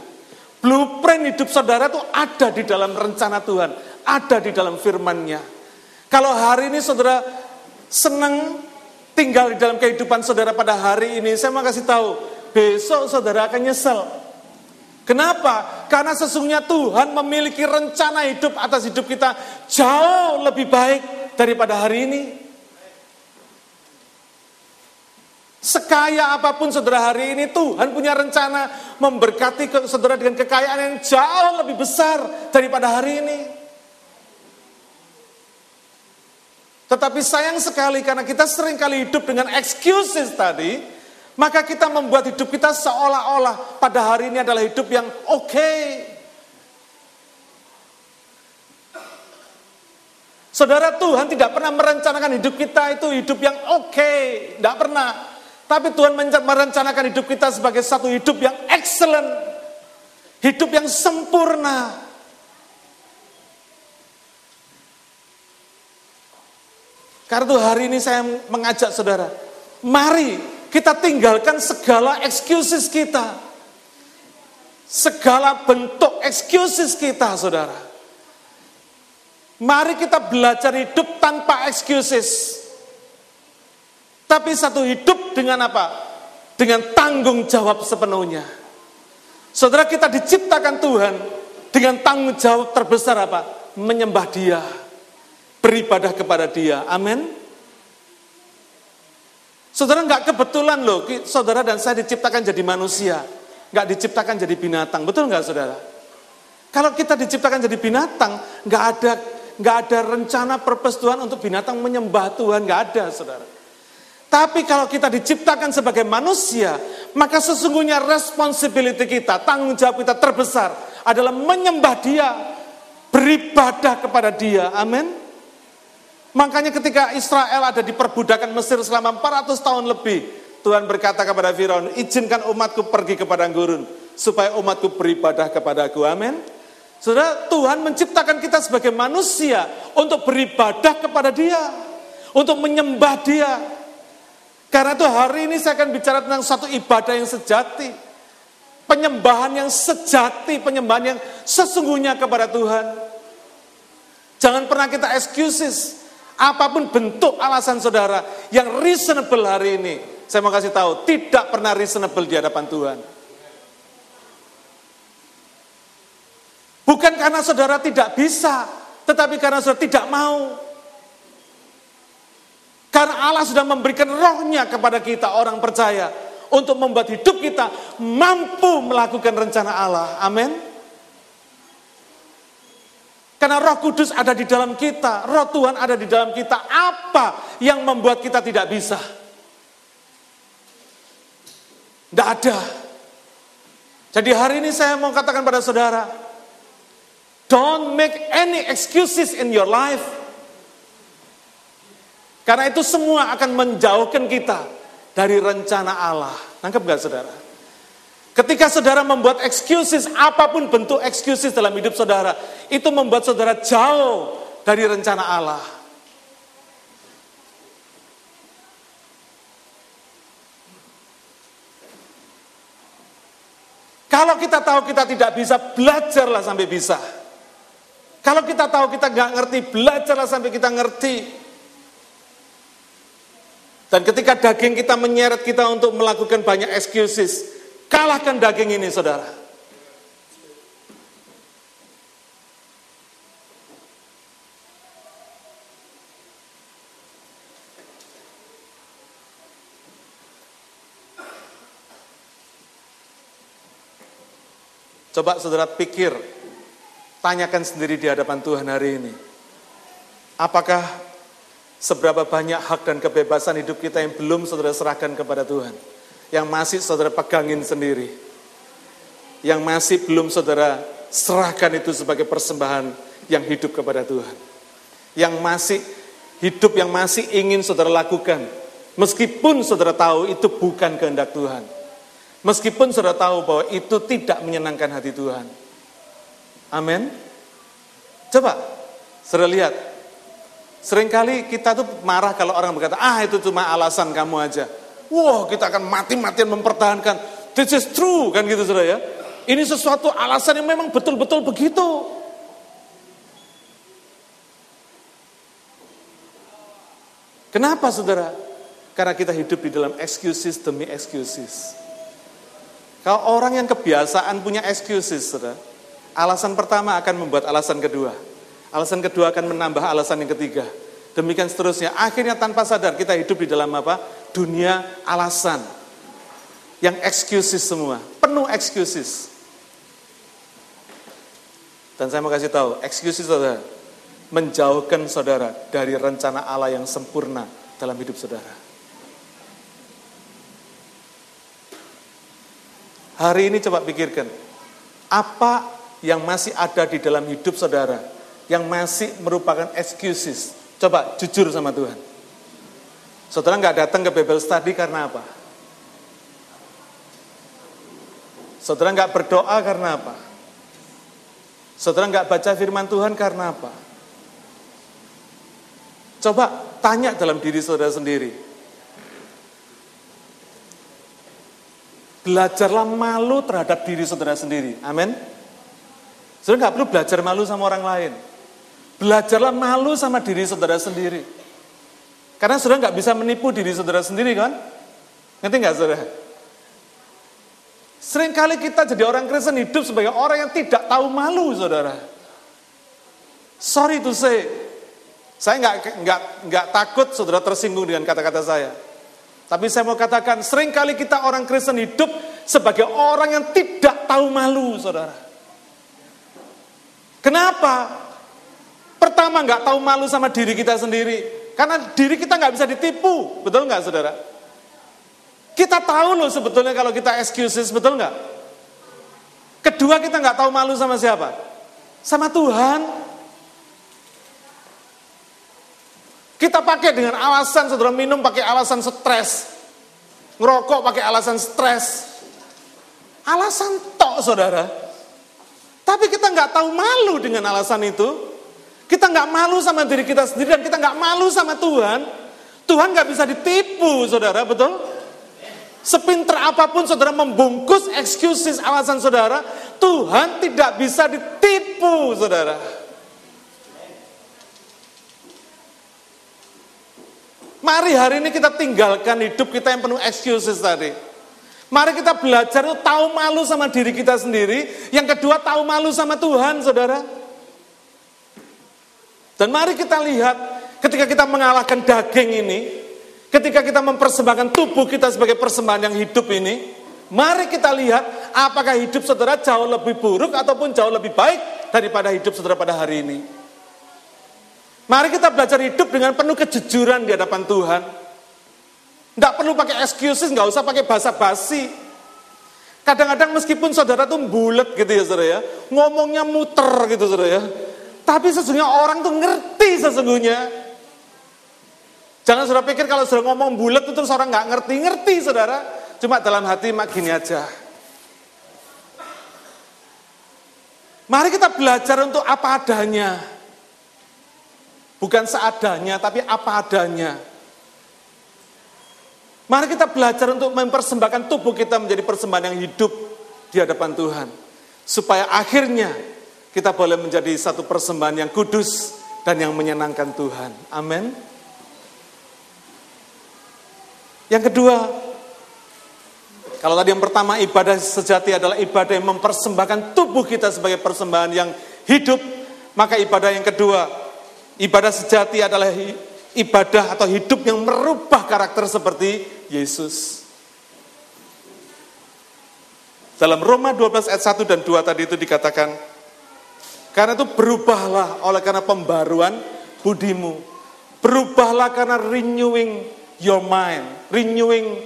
Blueprint hidup saudara itu ada di dalam rencana Tuhan, ada di dalam firman-Nya. Kalau hari ini saudara senang tinggal di dalam kehidupan saudara pada hari ini, saya mau kasih tahu, besok saudara akan nyesel. Kenapa? Karena sesungguhnya Tuhan memiliki rencana hidup atas hidup kita jauh lebih baik daripada hari ini. Sekaya apapun saudara hari ini, Tuhan punya rencana memberkati saudara dengan kekayaan yang jauh lebih besar daripada hari ini. Tetapi sayang sekali karena kita sering kali hidup dengan excuses tadi, maka kita membuat hidup kita seolah-olah pada hari ini adalah hidup yang oke. Saudara, Tuhan tidak pernah merencanakan hidup kita itu hidup yang oke. Tidak pernah. Tapi Tuhan merencanakan hidup kita sebagai satu hidup yang excellent. Hidup yang sempurna. Karena itu hari ini saya mengajak saudara, mari kita tinggalkan segala excuses kita. Segala bentuk excuses kita, saudara. Mari kita belajar hidup tanpa excuses. Tapi satu hidup dengan apa? Dengan tanggung jawab sepenuhnya. Saudara, kita diciptakan Tuhan dengan tanggung jawab terbesar apa? Menyembah Dia. Beribadah kepada Dia. Amin. Saudara, enggak kebetulan loh, saudara dan saya diciptakan jadi manusia, enggak diciptakan jadi binatang, betul enggak saudara? Kalau kita diciptakan jadi binatang, enggak ada rencana purpose Tuhan untuk binatang menyembah Tuhan, enggak ada saudara. Tapi kalau kita diciptakan sebagai manusia, maka sesungguhnya responsibility kita, tanggung jawab kita terbesar adalah menyembah Dia, beribadah kepada Dia, amin. Makanya ketika Israel ada di perbudakan Mesir selama 400 tahun lebih, Tuhan berkata kepada Firaun, izinkan umatku pergi kepada gurun supaya umatku beribadah kepadaku. Amin. Saudara, Tuhan menciptakan kita sebagai manusia untuk beribadah kepada Dia, untuk menyembah Dia. Karena itu hari ini saya akan bicara tentang satu ibadah yang sejati, penyembahan yang sejati, penyembahan yang sesungguhnya kepada Tuhan. Jangan pernah kita excuses apapun bentuk alasan saudara yang reasonable hari ini. Saya mau kasih tahu, tidak pernah reasonable di hadapan Tuhan. Bukan karena saudara tidak bisa, tetapi karena saudara tidak mau. Karena Allah sudah memberikan rohnya kepada kita orang percaya untuk membuat hidup kita mampu melakukan rencana Allah. Amin. Karena Roh Kudus ada di dalam kita, Roh Tuhan ada di dalam kita. Apa yang membuat kita tidak bisa? Tidak ada. Jadi hari ini saya mau katakan pada saudara, don't make any excuses in your life. Karena itu semua akan menjauhkan kita dari rencana Allah. Nangkep gak saudara? Ketika saudara membuat excuses, apapun bentuk excuses dalam hidup saudara, itu membuat saudara jauh dari rencana Allah. Kalau kita tahu kita tidak bisa, belajarlah sampai bisa. Kalau kita tahu kita gak ngerti, belajarlah sampai kita ngerti. Dan ketika daging kita menyeret kita untuk melakukan banyak excuses, kalahkan daging ini saudara. Coba saudara pikir, tanyakan sendiri di hadapan Tuhan hari ini. Apakah seberapa banyak hak dan kebebasan hidup kita yang belum saudara serahkan kepada Tuhan? Yang masih saudara pegangin sendiri, yang masih belum saudara serahkan itu sebagai persembahan yang hidup kepada Tuhan, yang masih hidup, yang masih ingin saudara lakukan meskipun saudara tahu itu bukan kehendak Tuhan, meskipun saudara tahu bahwa itu tidak menyenangkan hati Tuhan. Amin. Coba saudara lihat, seringkali kita tuh marah kalau orang berkata, ah itu cuma alasan kamu aja. Wow, kita akan mati-matian mempertahankan. This is true, kan gitu saudara ya. Ini sesuatu alasan yang memang betul-betul begitu. Kenapa saudara? Karena kita hidup di dalam excuses demi excuses. Kalau orang yang kebiasaan punya excuses saudara, alasan pertama akan membuat alasan kedua. Alasan kedua akan menambah alasan yang ketiga. Demikian seterusnya. Akhirnya tanpa sadar kita hidup di dalam apa? Dunia alasan. Yang excuses semua. Penuh excuses. Dan saya mau kasih tahu, excuses saudara menjauhkan saudara dari rencana Allah yang sempurna dalam hidup saudara. Hari ini coba pikirkan, apa yang masih ada di dalam hidup saudara yang masih merupakan excuses? Coba jujur sama Tuhan. Saudara nggak datang ke Bible study karena apa? Saudara nggak berdoa karena apa? Saudara nggak baca firman Tuhan karena apa? Coba tanya dalam diri saudara sendiri. Belajarlah malu terhadap diri saudara sendiri. Amin. Saudara nggak perlu belajar malu sama orang lain. Belajarlah malu sama diri saudara sendiri. Karena saudara gak bisa menipu diri saudara sendiri kan? Ngerti gak saudara? Seringkali kita jadi orang Kristen hidup sebagai orang yang tidak tahu malu saudara. Sorry to say, saya gak takut saudara tersinggung dengan kata-kata saya. Tapi saya mau katakan, seringkali kita orang Kristen hidup sebagai orang yang tidak tahu malu saudara. Kenapa? Pertama, gak tahu malu sama diri kita sendiri. Karena diri kita gak bisa ditipu. Betul gak saudara? Kita tahu loh sebetulnya kalau kita excuses. Betul gak? Kedua, kita gak tahu malu sama siapa? Sama Tuhan. Kita pakai dengan alasan, saudara minum pakai alasan stres. Ngerokok pakai alasan stres. Alasan tok, saudara. Tapi kita nggak tahu malu dengan alasan itu. Kita nggak malu sama diri kita sendiri dan kita nggak malu sama Tuhan. Tuhan nggak bisa ditipu, saudara, betul? Sepinter apapun saudara membungkus excuses alasan saudara, Tuhan tidak bisa ditipu, saudara. Mari hari ini kita tinggalkan hidup kita yang penuh excuses tadi. Mari kita belajar tahu malu sama diri kita sendiri. Yang kedua, tahu malu sama Tuhan, saudara. Dan mari kita lihat ketika kita mengalahkan daging ini, ketika kita mempersembahkan tubuh kita sebagai persembahan yang hidup ini, mari kita lihat apakah hidup saudara jauh lebih buruk ataupun jauh lebih baik daripada hidup saudara pada hari ini. Mari kita belajar hidup dengan penuh kejujuran di hadapan Tuhan. Tidak perlu pakai excuses, nggak usah pakai basa-basi. Kadang-kadang meskipun saudara tuh bulet gitu ya saudara ya, ngomongnya muter gitu saudara ya, tapi sesungguhnya orang tuh ngerti sesungguhnya. Jangan saudara pikir kalau saudara ngomong bulet terus orang nggak ngerti saudara. Cuma dalam hati mak gini aja. Mari kita belajar untuk apa adanya. Bukan seadanya, tapi apa adanya. Mari kita belajar untuk mempersembahkan tubuh kita menjadi persembahan yang hidup di hadapan Tuhan. Supaya akhirnya kita boleh menjadi satu persembahan yang kudus dan yang menyenangkan Tuhan. Amin. Yang kedua, kalau tadi yang pertama ibadah sejati adalah ibadah yang mempersembahkan tubuh kita sebagai persembahan yang hidup, maka ibadah yang kedua, ibadah sejati adalah ibadah atau hidup yang merubah karakter seperti Yesus. Dalam Roma 12 ayat 1 dan 2 tadi itu dikatakan, karena itu berubahlah oleh karena pembaruan budimu. Berubahlah karena renewing your mind, renewing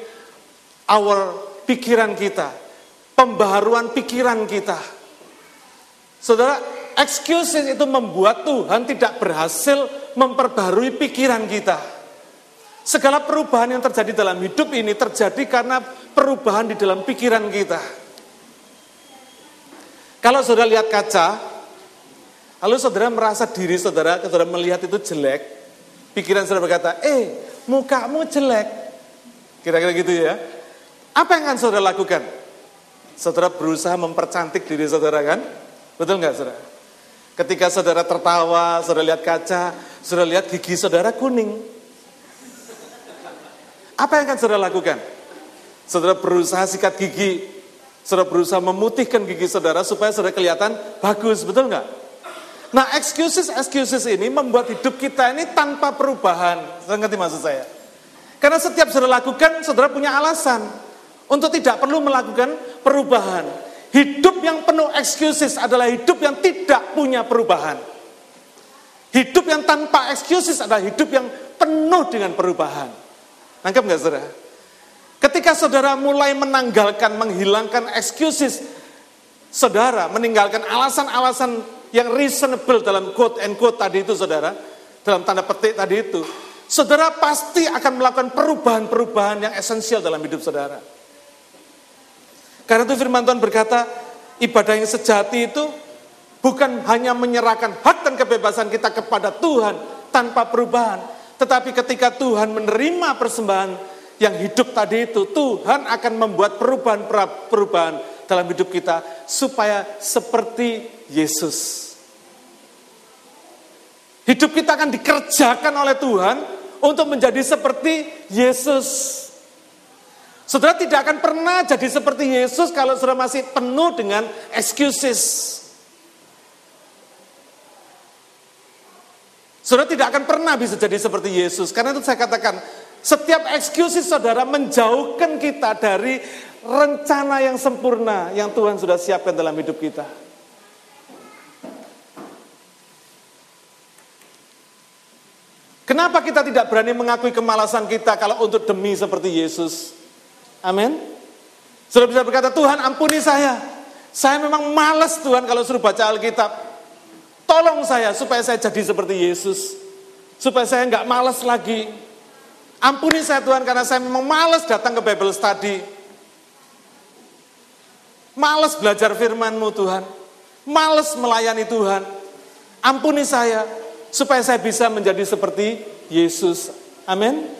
our pikiran kita, pembaharuan pikiran kita. Saudara, excuses itu membuat Tuhan tidak berhasil memperbarui pikiran kita. Segala perubahan yang terjadi dalam hidup ini terjadi karena perubahan di dalam pikiran kita. Kalau saudara lihat kaca, lalu saudara merasa diri saudara melihat itu jelek, pikiran saudara berkata, mukamu jelek. Kira-kira gitu ya. Apa yang akan saudara lakukan? Saudara berusaha mempercantik diri saudara kan? Betul gak saudara? Ketika saudara tertawa, saudara lihat kaca, saudara lihat gigi saudara kuning. Apa yang akan saudara lakukan? Saudara berusaha sikat gigi, saudara berusaha memutihkan gigi saudara supaya saudara kelihatan bagus, betul nggak? Nah, excuses ini membuat hidup kita ini tanpa perubahan. Saudara ngerti maksud saya? Karena setiap saudara lakukan, saudara punya alasan untuk tidak perlu melakukan perubahan. Hidup yang penuh excuses adalah hidup yang tidak punya perubahan. Hidup yang tanpa excuses adalah hidup yang penuh dengan perubahan. Nangkep gak saudara? Ketika saudara mulai menanggalkan, menghilangkan excuses, saudara meninggalkan alasan-alasan yang reasonable dalam quote and quote tadi itu saudara, dalam tanda petik tadi itu, saudara pasti akan melakukan perubahan-perubahan yang esensial dalam hidup saudara. Karena itu firman Tuhan berkata, ibadah yang sejati itu bukan hanya menyerahkan hak dan kebebasan kita kepada Tuhan tanpa perubahan. Tetapi ketika Tuhan menerima persembahan yang hidup tadi itu, Tuhan akan membuat perubahan-perubahan dalam hidup kita supaya seperti Yesus. Hidup kita akan dikerjakan oleh Tuhan untuk menjadi seperti Yesus. Saudara tidak akan pernah jadi seperti Yesus kalau saudara masih penuh dengan excuses. Saudara tidak akan pernah bisa jadi seperti Yesus. Karena itu saya katakan, setiap excuses saudara menjauhkan kita dari rencana yang sempurna yang Tuhan sudah siapkan dalam hidup kita. Kenapa kita tidak berani mengakui kemalasan kita kalau untuk demi seperti Yesus? Amin. Saudara bisa berkata, Tuhan ampuni saya memang malas Tuhan kalau suruh baca Alkitab. Tolong saya supaya saya jadi seperti Yesus, supaya saya gak malas lagi. Ampuni saya Tuhan karena saya memang malas datang ke Bible Study. Malas belajar firman-Mu Tuhan. Malas melayani Tuhan. Ampuni saya, supaya saya bisa menjadi seperti Yesus. Amin.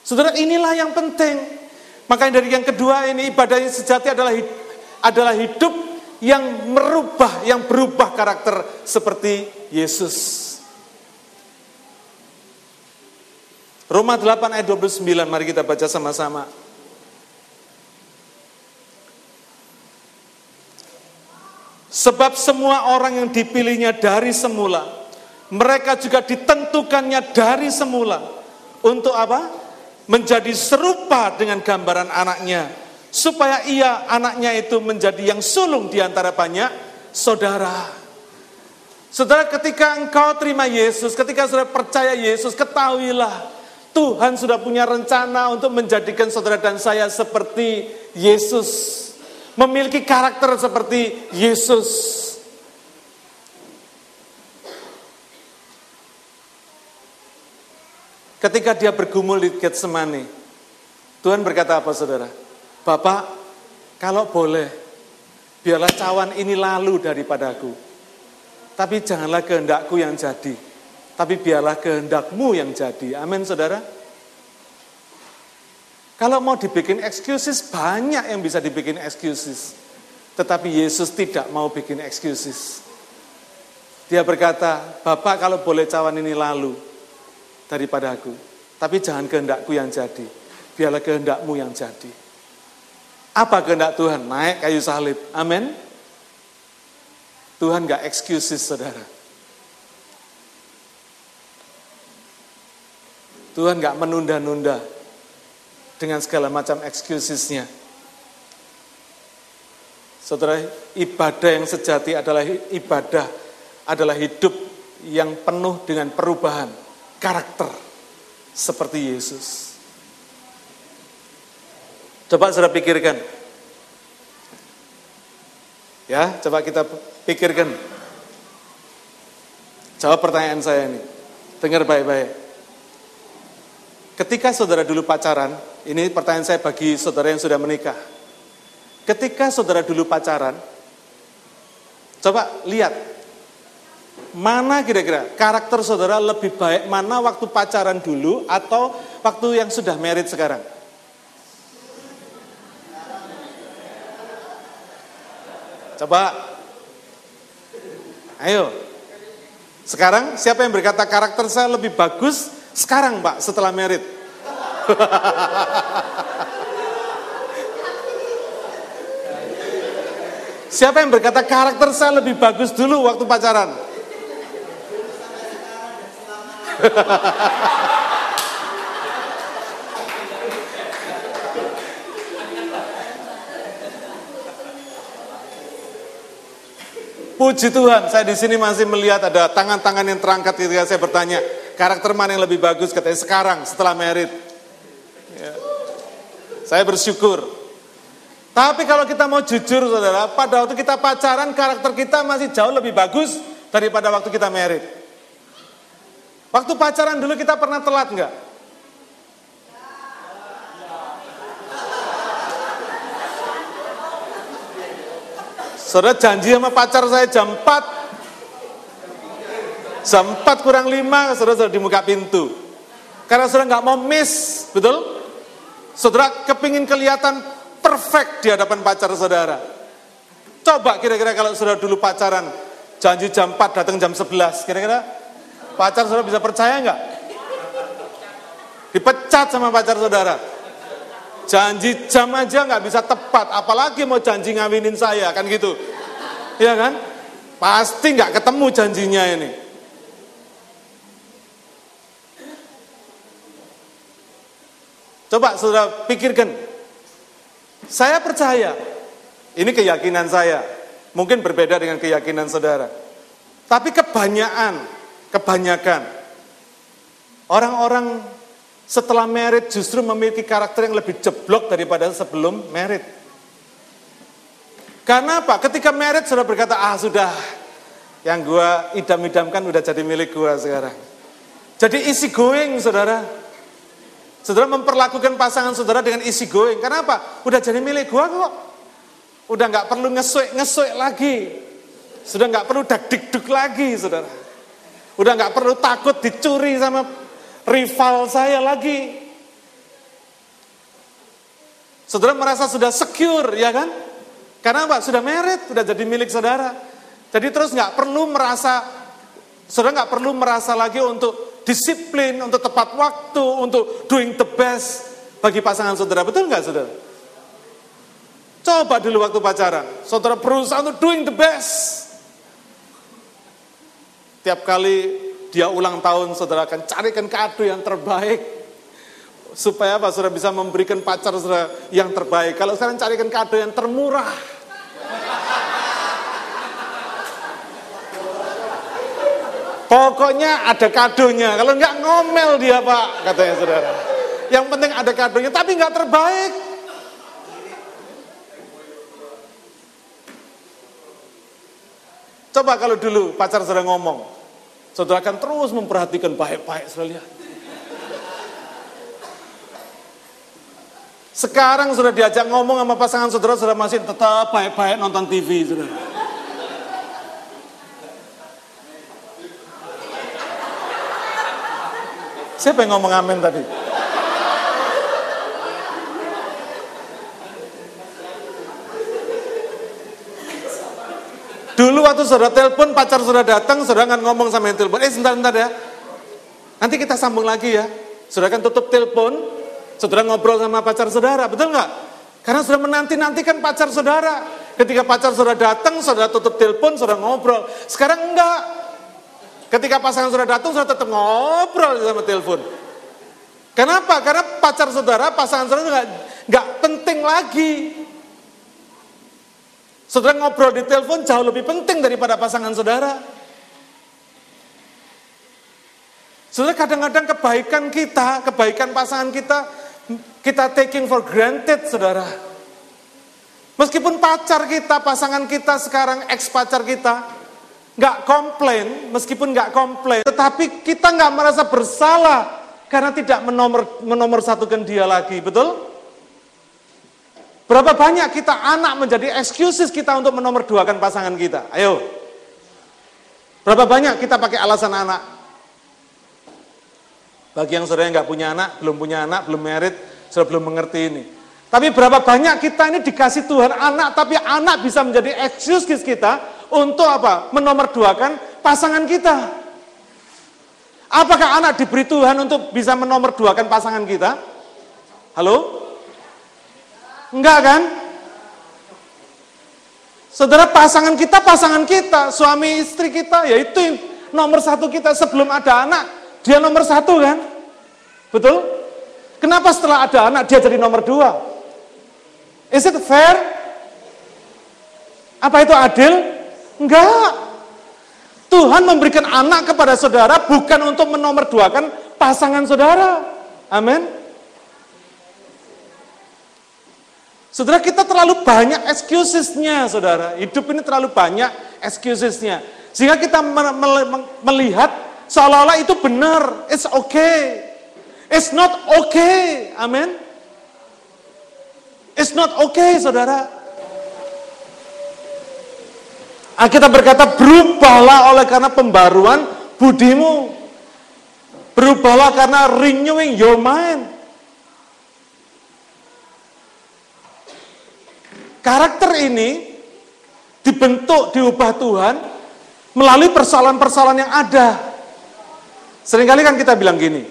Saudara, inilah yang penting. Makanya dari yang kedua ini, ibadah yang sejati adalah hidup yang merubah, yang berubah karakter seperti Yesus. Roma 8 ayat 29, mari kita baca sama-sama. Sebab semua orang yang dipilihnya dari semula, mereka juga ditentukannya dari semula. Untuk apa? Menjadi serupa dengan gambaran anaknya. Supaya ia, anaknya itu, menjadi yang sulung di antara banyak saudara. Saudara, ketika engkau terima Yesus, ketika saudara percaya Yesus, ketahuilah Tuhan sudah punya rencana untuk menjadikan saudara dan saya seperti Yesus. Memiliki karakter seperti Yesus. Ketika dia bergumul di Getsemani, Tuhan berkata apa saudara? Bapak, kalau boleh, biarlah cawan ini lalu daripadaku. Tapi janganlah kehendakku yang jadi, tapi biarlah kehendakmu yang jadi. Amin saudara. Kalau mau dibikin excuses, banyak yang bisa dibikin excuses. Tetapi Yesus tidak mau bikin excuses. Dia berkata, Bapak kalau boleh cawan ini lalu daripada aku, tapi jangan kehendakku yang jadi, biarlah kehendakmu yang jadi. Apa kehendak Tuhan? Naik kayu salib. Amin. Tuhan gak excuses saudara. Tuhan gak menunda-nunda dengan segala macam excuses-nya. Saudara, ibadah yang sejati adalah hidup yang penuh dengan perubahan karakter seperti Yesus. Coba saudara pikirkan. Ya, coba kita pikirkan. Jawab pertanyaan saya ini. Dengar baik-baik. Ketika saudara dulu pacaran, ini pertanyaan saya bagi saudara yang sudah menikah. Ketika saudara dulu pacaran, coba lihat, mana kira-kira karakter saudara lebih baik mana waktu pacaran dulu atau waktu yang sudah married sekarang? Coba. Ayo. Sekarang siapa yang berkata karakter saya lebih bagus? Sekarang Pak, setelah married. Siapa yang berkata karakter saya lebih bagus dulu waktu pacaran? Puji Tuhan, saya di sini masih melihat ada tangan-tangan yang terangkat ketika saya bertanya. Karakter mana yang lebih bagus? Katanya sekarang setelah married. Ya. Saya bersyukur. Tapi kalau kita mau jujur saudara, pada waktu kita pacaran karakter kita masih jauh lebih bagus daripada waktu kita married. Waktu pacaran dulu kita pernah telat enggak? Saudara janji sama pacar saya jam 4. Jam 4 kurang 5 saudara-saudara di muka pintu. Karena saudara gak mau miss. Betul? Saudara kepingin kelihatan perfect di hadapan pacar saudara. Coba kira-kira kalau saudara dulu pacaran, janji jam 4 datang jam 11, kira-kira pacar saudara bisa percaya gak? Dipecat sama pacar saudara. Janji jam aja gak bisa tepat, apalagi mau janji ngawinin saya. Kan gitu. Iya kan? Pasti gak ketemu janjinya ini. Coba saudara pikirkan. Saya percaya, ini keyakinan saya, mungkin berbeda dengan keyakinan saudara. Tapi kebanyakan orang-orang setelah married justru memiliki karakter yang lebih jeblok daripada sebelum married. Karena apa? Ketika married saudara berkata, sudah, yang gua idam-idamkan udah jadi milik gua sekarang. Jadi easy going saudara. Saudara memperlakukan pasangan saudara dengan easy going. Kenapa? Udah jadi milik gua kok. Udah gak perlu ngesuk-ngesuk lagi. Sudah gak perlu dak-dik-duk lagi, saudara. Udah gak perlu takut dicuri sama rival saya lagi. Saudara merasa sudah secure, ya kan? Karena apa? Sudah married, sudah jadi milik saudara. Jadi terus gak perlu merasa, saudara gak perlu merasa lagi untuk disiplin, untuk tepat waktu, untuk doing the best bagi pasangan saudara. Betul gak, saudara? Coba dulu waktu pacaran, saudara berusaha untuk doing the best. Tiap kali dia ulang tahun, saudara akan carikan kado yang terbaik. Supaya apa? Saudara bisa memberikan pacar saudara yang terbaik. Kalau sekarang carikan kado yang termurah. Pokoknya ada kadonya. Kalau enggak ngomel dia, Pak, katanya saudara. Yang penting ada kadonya, tapi enggak terbaik. Coba kalau dulu pacar saudara ngomong, saudara akan terus memperhatikan baik-baik, saudara lihat. Sekarang saudara diajak ngomong sama pasangan saudara, saudara masih tetap baik-baik nonton TV, saudara. Siapa yang ngomong amin tadi? Dulu waktu saudara telepon, pacar saudara datang, saudara kan ngomong sama yang telepon, sebentar ya, nanti kita sambung lagi ya. Saudara kan tutup telepon, saudara ngobrol sama pacar saudara, betul nggak? Karena saudara menanti-nantikan pacar saudara. Ketika pacar saudara datang, saudara tutup telepon, saudara ngobrol. Sekarang enggak. Ketika pasangan saudara datang, saudara tetap ngobrol sama telepon. Kenapa? Karena pacar saudara, pasangan saudara nggak penting lagi. Saudara ngobrol di telepon jauh lebih penting daripada pasangan saudara. Saudara, kadang-kadang kebaikan kita, kebaikan pasangan kita, kita taking for granted, saudara. Meskipun pacar kita, pasangan kita sekarang, ex-pacar kita, meskipun gak komplain, tetapi kita gak merasa bersalah karena tidak menomorsatukan dia lagi, betul? Berapa banyak kita anak menjadi excuses kita untuk menomorduakan pasangan kita? Ayo. Berapa banyak kita pakai alasan anak? Bagi yang saudara yang nggak punya anak, belum married, saudara belum mengerti ini. Tapi berapa banyak kita ini dikasih Tuhan anak, tapi anak bisa menjadi excuses kita untuk apa? Menomorduakan pasangan kita. Apakah anak diberi Tuhan untuk bisa menomorduakan pasangan kita? Halo? Enggak kan? Saudara, pasangan kita, suami istri kita, ya itu nomor satu kita. Sebelum ada anak, dia nomor satu kan? Betul? Kenapa setelah ada anak, dia jadi nomor dua? Is it fair? Apa itu adil? Enggak. Tuhan memberikan anak kepada saudara bukan untuk menomorduakan pasangan saudara. Amin? Saudara, kita terlalu banyak excuses-nya, saudara. Hidup ini terlalu banyak excuses-nya. Sehingga kita melihat seolah-olah itu benar. It's okay. It's not okay. Amen. It's not okay, saudara. Alkitab berkata, berubahlah oleh karena pembaruan budimu. Berubahlah karena renewing your mind. Karakter ini dibentuk, diubah Tuhan melalui persoalan-persoalan yang ada. Seringkali kan kita bilang gini,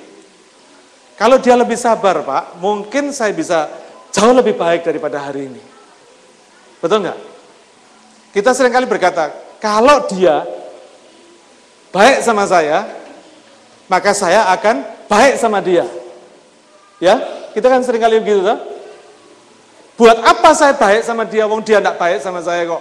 kalau dia lebih sabar, Pak, mungkin saya bisa jauh lebih baik daripada hari ini. Betul nggak? Kita seringkali berkata, kalau dia baik sama saya, maka saya akan baik sama dia. Ya, kita kan seringkali begitu, toh? Buat apa saya baik sama dia, wong dia tidak baik sama saya kok.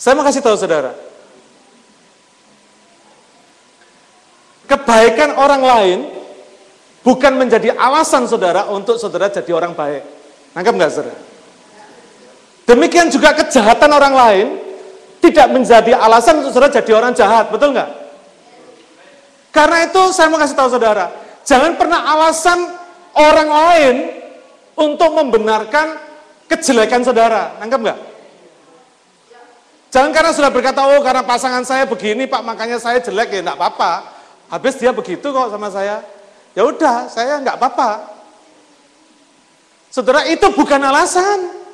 Saya mau kasih tahu saudara, kebaikan orang lain bukan menjadi alasan saudara untuk saudara jadi orang baik. Nangkap nggak, saudara? Demikian juga kejahatan orang lain tidak menjadi alasan untuk saudara jadi orang jahat, betul nggak? Karena itu saya mau kasih tahu saudara, jangan pernah alasan orang lain untuk membenarkan kejelekan saudara. Nangkep nggak? Jangan karena sudah berkata, oh karena pasangan saya begini Pak, makanya saya jelek. Ya nggak apa-apa, habis dia begitu kok sama saya. Ya udah, saya nggak apa-apa. Saudara, itu bukan alasan.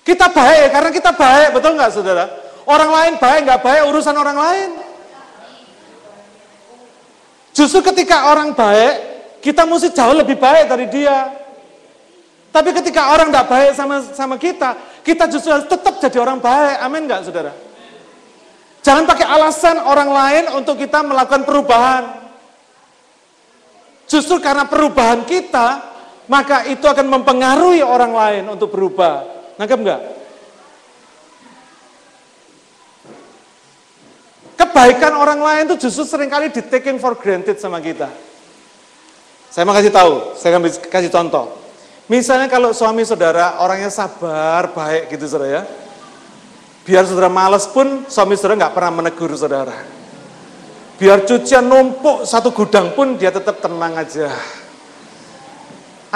Kita baik karena kita baik, betul nggak saudara? Orang lain baik nggak baik urusan orang lain. Justru ketika orang baik, kita mesti jauh lebih baik dari dia. Tapi ketika orang tidak baik sama kita, kita justru harus tetap jadi orang baik. Amin nggak, saudara? Jangan pakai alasan orang lain untuk kita melakukan perubahan. Justru karena perubahan kita, maka itu akan mempengaruhi orang lain untuk berubah. Nangkep nggak? Kebaikan orang lain itu justru seringkali di taking for granted sama kita. Saya mau kasih tahu, saya akan kasih contoh. Misalnya kalau suami saudara orangnya sabar, baik gitu saudara ya. Biar saudara malas pun, suami saudara nggak pernah menegur saudara. Biar cucian numpuk satu gudang pun, dia tetap tenang aja.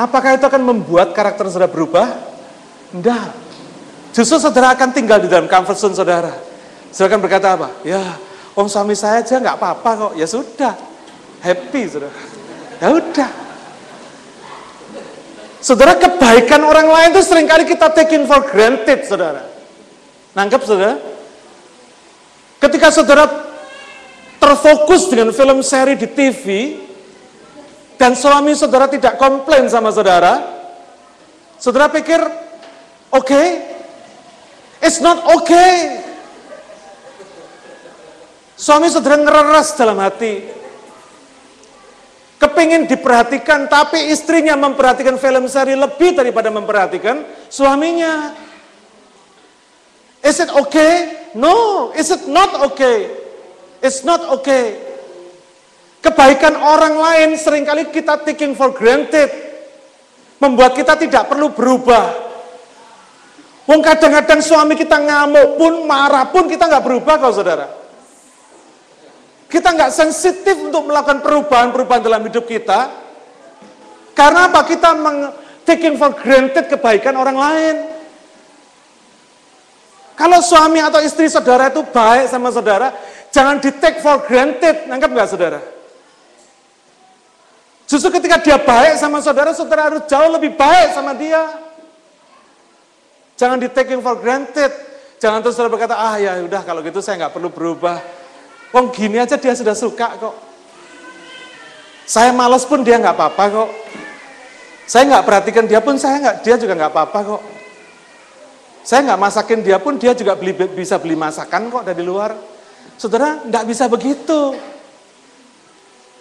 Apakah itu akan membuat karakter saudara berubah? Enggak. Justru saudara akan tinggal di dalam comfort zone saudara. Saudara akan berkata apa? Ya, om suami saya aja nggak apa-apa kok. Ya sudah, happy saudara. Ya udah. Saudara, kebaikan orang lain itu seringkali kita taking for granted saudara. Nangkep saudara? Ketika saudara terfokus dengan film seri di TV dan suami saudara tidak komplain sama saudara, saudara pikir okay, it's not okay. Suami saudara ngereres dalam hati, kepingin diperhatikan, tapi istrinya memperhatikan film seri lebih daripada memperhatikan suaminya. Is it okay? No, is it not okay? It's not okay. Kebaikan orang lain seringkali kita taking for granted, membuat kita tidak perlu berubah. Wong kadang-kadang suami kita ngamuk pun, marah pun, kita nggak berubah kok saudara. Kita nggak sensitif untuk melakukan perubahan-perubahan dalam hidup kita. Karena apa? Kita taking for granted kebaikan orang lain. Kalau suami atau istri saudara itu baik sama saudara, jangan di take for granted. Nangkap nggak saudara? Justru ketika dia baik sama saudara, saudara harus jauh lebih baik sama dia. Jangan di taking for granted. Jangan terus saudara berkata, ah ya udah kalau gitu saya nggak perlu berubah. Wong gini aja dia sudah suka kok. Saya malas pun dia nggak apa-apa kok. Saya nggak perhatikan dia pun dia juga nggak apa-apa kok. Saya nggak masakin dia pun dia juga bisa beli masakan kok dari luar. Saudara nggak bisa begitu.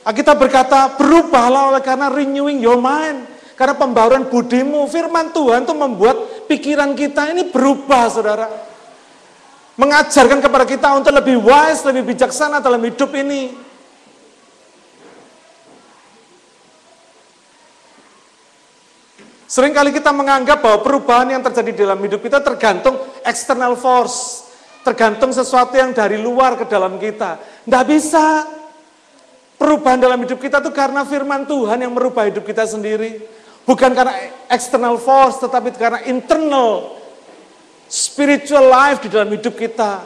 Kita berkata berubahlah oleh karena renewing your mind, karena pembaruan budimu. Firman Tuhan itu membuat pikiran kita ini berubah, saudara. Mengajarkan kepada kita untuk lebih wise, lebih bijaksana dalam hidup ini. Seringkali kita menganggap bahwa perubahan yang terjadi dalam hidup kita tergantung external force, tergantung sesuatu yang dari luar ke dalam kita. Nggak bisa. Perubahan dalam hidup kita itu karena firman Tuhan yang merubah hidup kita sendiri. Bukan karena external force, tetapi karena internal spiritual life di dalam hidup kita.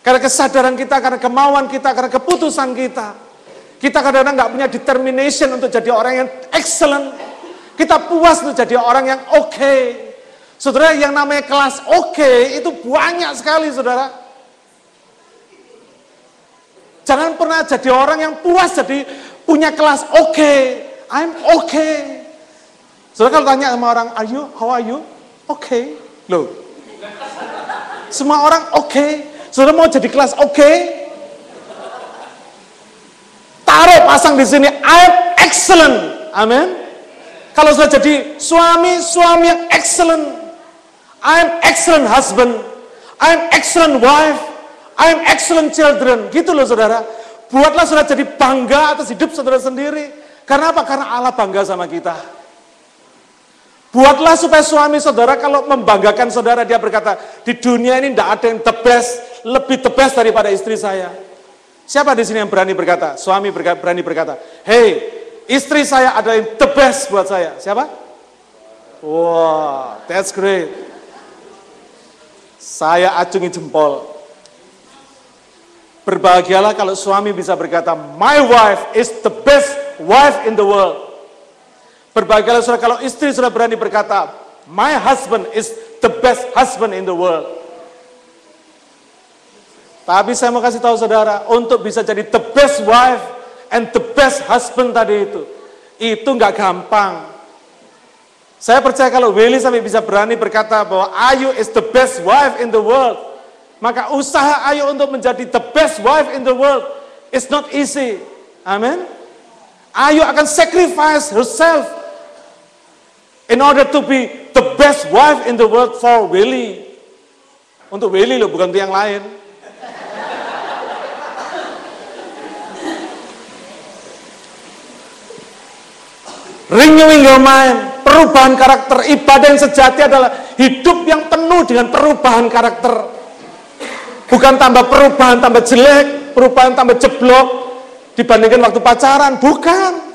Karena kesadaran kita, karena kemauan kita, karena keputusan kita. Kita kadang-kadang nggak punya determination untuk jadi orang yang excellent. Kita puas untuk jadi orang yang okay. Saudara, yang namanya kelas okay itu banyak sekali, saudara. Jangan pernah jadi orang yang puas jadi punya kelas okay. I'm okay. Saudara kalau tanya sama orang, are you? How are you? Okay. Loh, semua orang okay. Saudara mau jadi kelas okay? Taruh pasang di sini, I'm excellent. Amin. Kalau sudah jadi suami yang excellent, I'm excellent husband, I'm excellent wife, I'm excellent children. Gitu loh saudara. Buatlah saudara jadi bangga atas hidup saudara sendiri. Karena apa? Karena Allah bangga sama kita. Buatlah supaya suami saudara kalau membanggakan saudara, dia berkata, di dunia ini tidak ada yang the best, lebih the best daripada istri saya. Siapa di sini yang berani berkata, suami berani berkata, "Hey, istri saya adalah yang the best buat saya." Siapa? Wow, that's great. Saya acungi jempol. Berbahagialah kalau suami bisa berkata, "My wife is the best wife in the world." Berbahagialah saudara kalau istri saudara berani berkata, "My husband is the best husband in the world." Tapi saya mau kasih tahu saudara, untuk bisa jadi the best wife and the best husband tadi itu nggak gampang. Saya percaya kalau Willy sampai bisa berani berkata bahwa Ayu is the best wife in the world, maka usaha Ayu untuk menjadi the best wife in the world is not easy. Amen. Ayu akan sacrifice herself in order to be the best wife in the world for Willy. Untuk Willy loh, bukan untuk yang lain. Renewing your mind, perubahan karakter. Ibadah yang sejati adalah hidup yang penuh dengan perubahan karakter. Bukan tambah perubahan, tambah jelek, perubahan tambah jeblok dibandingkan waktu pacaran, bukan.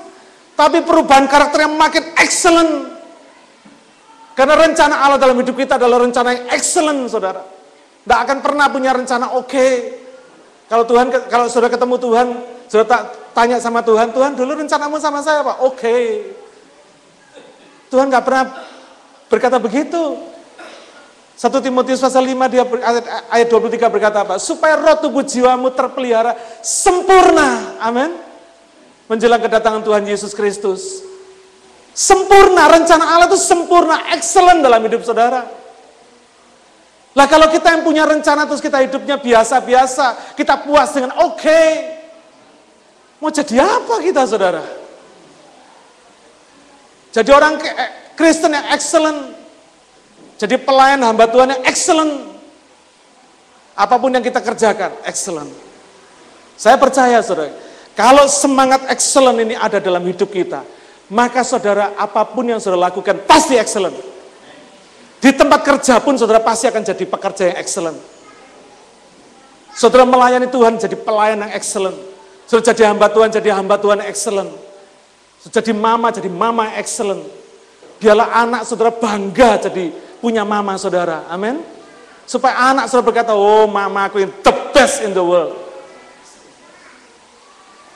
Tapi perubahan karakter yang makin excellent. Karena rencana Allah dalam hidup kita adalah rencana yang excellent, saudara. Tidak akan pernah punya rencana oke. Kalau saudara ketemu Tuhan, saudara tanya sama Tuhan, "Tuhan, dulu rencanamu sama saya apa?" Oke. Tuhan gak pernah berkata begitu. 1 Timotius pasal 5 dia ayat 23 berkata apa? "Supaya roh tubuh jiwamu terpelihara sempurna." Amin. Menjelang kedatangan Tuhan Yesus Kristus. Sempurna, rencana Allah itu sempurna, excellent dalam hidup saudara. Lah kalau kita yang punya rencana terus kita hidupnya biasa-biasa, kita puas dengan oke. Mau jadi apa kita, saudara? Jadi orang Kristen yang excellent, jadi pelayan hamba Tuhan yang excellent, apapun yang kita kerjakan excellent. Saya percaya, saudara, kalau semangat excellent ini ada dalam hidup kita, maka saudara apapun yang saudara lakukan pasti excellent. Di tempat kerja pun saudara pasti akan jadi pekerja yang excellent. Saudara melayani Tuhan jadi pelayan yang excellent. Saudara jadi hamba Tuhan yang excellent. Jadi mama yang excellent. Biarlah anak saudara bangga jadi punya mama saudara. Amin. Supaya anak saudara berkata, "Oh, mama aku yang the best in the world."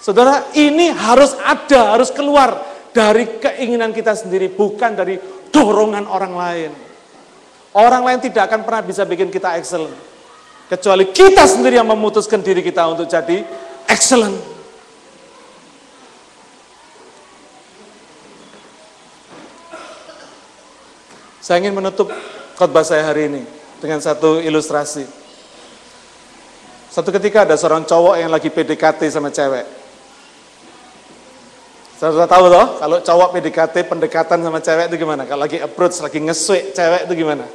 Saudara, ini harus ada, harus keluar dari keinginan kita sendiri, bukan dari dorongan orang lain. Orang lain tidak akan pernah bisa bikin kita excellent. Kecuali kita sendiri yang memutuskan diri kita untuk jadi excellent. Saya ingin menutup khotbah saya hari ini dengan satu ilustrasi. Satu ketika ada seorang cowok yang lagi PDKT sama cewek. Saudara tahu toh, kalau cowok PDKT, pendekatan sama cewek itu gimana? Kalau lagi approach, lagi ngeswek cewek itu gimana?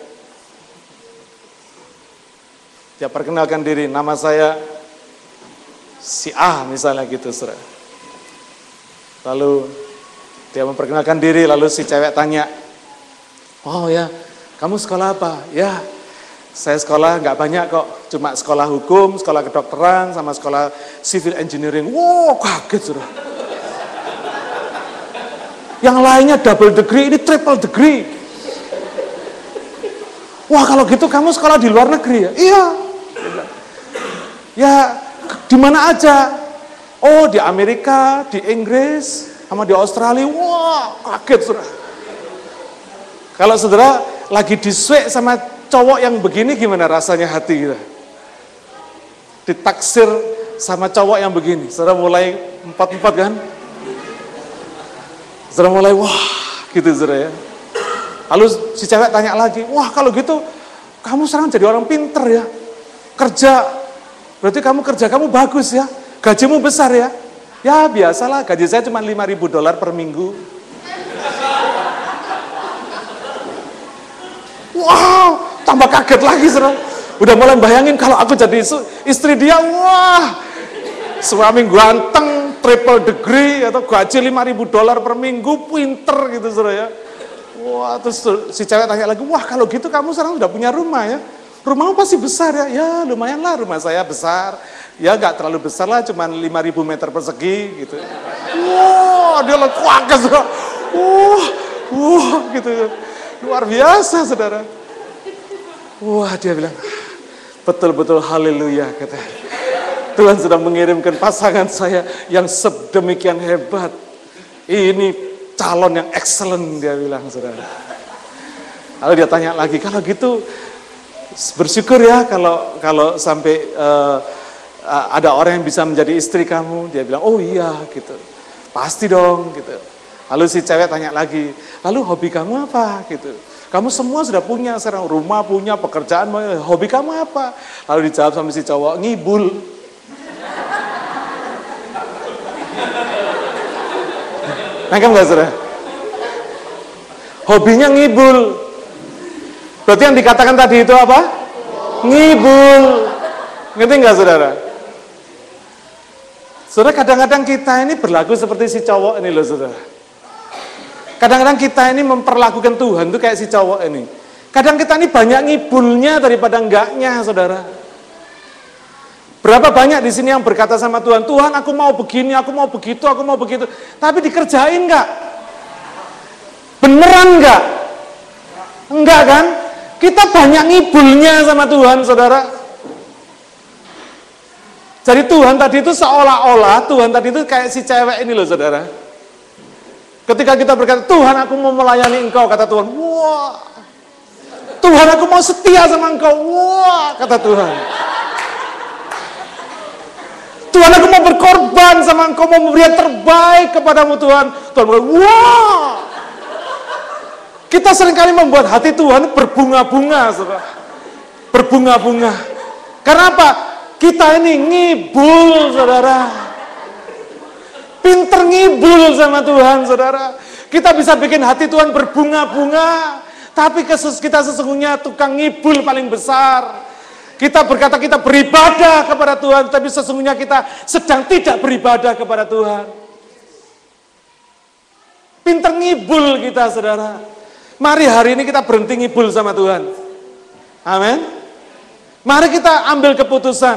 Dia perkenalkan diri, "Nama saya si A," misalnya gitu, saudara. Lalu dia memperkenalkan diri, lalu si cewek tanya, "Oh ya, kamu sekolah apa?" "Ya, saya sekolah nggak banyak kok, cuma sekolah hukum, sekolah kedokteran, sama sekolah civil engineering." Wow, kaget sudah. Yang lainnya double degree, ini triple degree. "Wah, kalau gitu kamu sekolah di luar negeri ya?" "Iya." "Ya, di mana aja?" "Oh, di Amerika, di Inggris, sama di Australia." Wah, kaget sudah. Kalau saudara lagi disuek sama cowok yang begini, gimana rasanya hati kita? Ditaksir sama cowok yang begini, saudara mulai empat-empat kan? Saudara mulai, wah, gitu saudara ya. Lalu si cewek tanya lagi, "Wah, kalau gitu kamu sekarang jadi orang pinter ya, kerja, berarti kamu bagus ya, gajimu besar ya." "Ya, biasalah, gaji saya cuma $5.000 per minggu." Wow, tambah kaget lagi saudara. Udah mulai bayangin kalau aku jadi istri dia, wah, suami ganteng, triple degree, atau gaji $5.000 per minggu, pinter gitu saudara ya. Wah, terus si cewek tanya lagi, "Wah, kalau gitu kamu sekarang udah punya rumah ya?" Rumahmu pasti besar ya, ya lumayan lah rumah saya besar. Ya gak terlalu besar lah, cuma 5.000 meter persegi gitu. Wah, wow, dia lekuak ke saudara. Gitu. Luar biasa saudara. Wah, dia bilang, betul-betul haleluya kata. Tuhan sedang mengirimkan pasangan saya yang sedemikian hebat. Ini calon yang excellent, dia bilang saudara. Lalu dia tanya lagi, kalau gitu bersyukur ya kalau sampai ada orang yang bisa menjadi istri kamu. Dia bilang, oh iya gitu, pasti dong gitu. Lalu si cewek tanya lagi, lalu hobi kamu apa gitu, kamu semua sudah punya sekarang, rumah punya, pekerjaan, hobi kamu apa? Lalu dijawab sama si cowok, ngibul. Nangkep gak saudara? Hobinya ngibul. Berarti yang dikatakan tadi itu apa? Ngibul. Ngerti gak saudara? Saudara, kadang-kadang kita ini berlaku seperti si cowok ini loh saudara. Kadang-kadang kita ini memperlakukan Tuhan tuh kayak si cowok ini. Kadang kita ini banyak ngibulnya daripada enggaknya saudara. Berapa banyak di sini yang berkata sama Tuhan, Tuhan aku mau begini, aku mau begitu, aku mau begitu. Tapi dikerjain enggak? Beneran enggak? Enggak kan? Kita banyak ngibulnya sama Tuhan saudara. Jadi Tuhan tadi itu seolah-olah, Tuhan tadi itu kayak si cewek ini loh saudara. Ketika kita berkata, Tuhan aku mau melayani engkau, kata Tuhan, wah. Tuhan aku mau setia sama engkau, wah, kata Tuhan. Tuhan aku mau berkorban sama engkau, mau memberi yang terbaik kepadamu Tuhan. Tuhan berkata, wah. Kita seringkali membuat hati Tuhan berbunga-bunga saudara. Berbunga-bunga. Karena apa? Kita ini ngibul, saudara. Pinter ngibul sama Tuhan, saudara. Kita bisa bikin hati Tuhan berbunga-bunga, tapi kita sesungguhnya tukang ngibul paling besar. Kita berkata kita beribadah kepada Tuhan, tapi sesungguhnya kita sedang tidak beribadah kepada Tuhan. Pinter ngibul kita, saudara. Mari hari ini kita berhenti ngibul sama Tuhan. Amin. Mari kita ambil keputusan.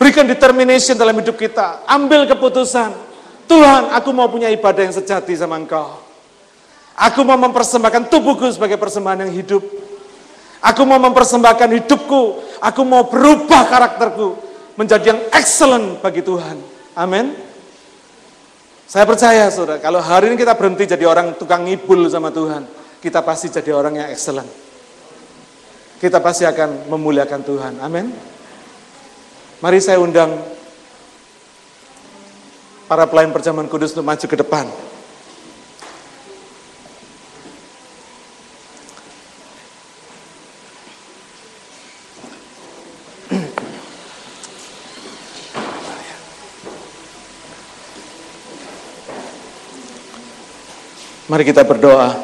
Berikan determination dalam hidup kita. Ambil keputusan. Tuhan, aku mau punya ibadah yang sejati sama Engkau. Aku mau mempersembahkan tubuhku sebagai persembahan yang hidup. Aku mau mempersembahkan hidupku. Aku mau berubah karakterku menjadi yang excellent bagi Tuhan. Amin. Saya percaya, saudara, kalau hari ini kita berhenti jadi orang tukang ngibul sama Tuhan, kita pasti jadi orang yang excellent. Kita pasti akan memuliakan Tuhan. Amin. Mari saya undang para pelayan perjamuan kudus untuk maju ke depan. Mari kita berdoa.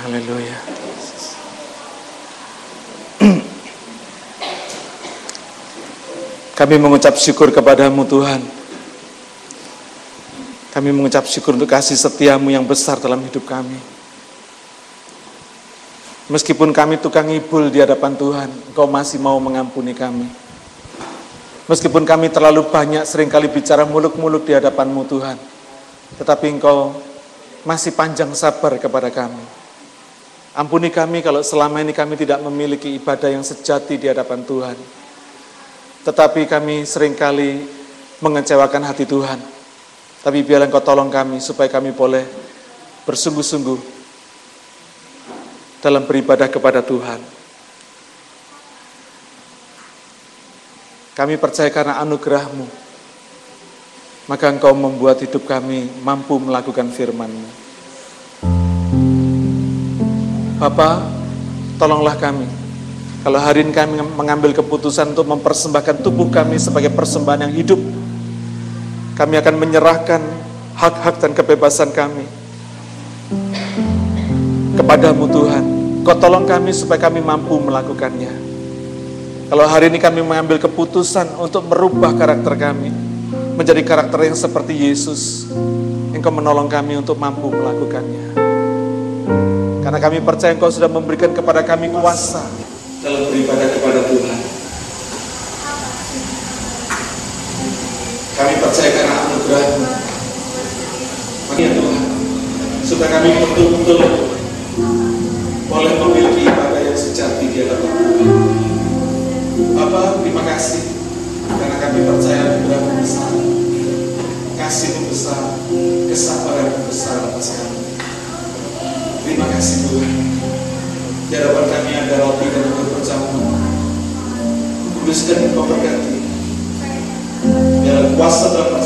Haleluya. Kami mengucap syukur kepadamu Tuhan. Kami mengucap syukur untuk kasih setiamu yang besar dalam hidup kami. Meskipun kami tukang ngibul di hadapan Tuhan, Engkau masih mau mengampuni kami. Meskipun kami terlalu banyak seringkali bicara muluk-muluk di hadapanmu Tuhan, tetapi Engkau masih panjang sabar kepada kami. Ampuni kami kalau selama ini kami tidak memiliki ibadah yang sejati di hadapan Tuhan. Tetapi kami seringkali mengecewakan hati Tuhan. Tapi biarlah Engkau tolong kami supaya kami boleh bersungguh-sungguh dalam beribadah kepada Tuhan. Kami percaya karena anugerah-Mu, maka Engkau membuat hidup kami mampu melakukan firman-Mu. Bapa, tolonglah kami. Kalau hari ini kami mengambil keputusan untuk mempersembahkan tubuh kami sebagai persembahan yang hidup, kami akan menyerahkan hak-hak dan kebebasan kami kepadamu Tuhan. Kau tolong kami supaya kami mampu melakukannya. Kalau hari ini kami mengambil keputusan untuk merubah karakter kami, menjadi karakter yang seperti Yesus. Engkau menolong kami untuk mampu melakukannya. Karena kami percaya Engkau sudah memberikan kepada kami kuasa dalam beribadah kepada Tuhan. Kami percaya karena anugerah-Mu. Mari ya Tuhan, supaya kami betul-betul boleh memiliki ibadah yang sejati di hadapan Tuhan. Bapak, terima kasih karena kami percaya anugerah-Mu besar, kasih-Mu besar, kesabaran-Mu besar atas kami. Terima kasih Tuhan. Di hadapan kami ada roti dan buah perjamuan. Kuduskan dan memberkati. Kuasa dalam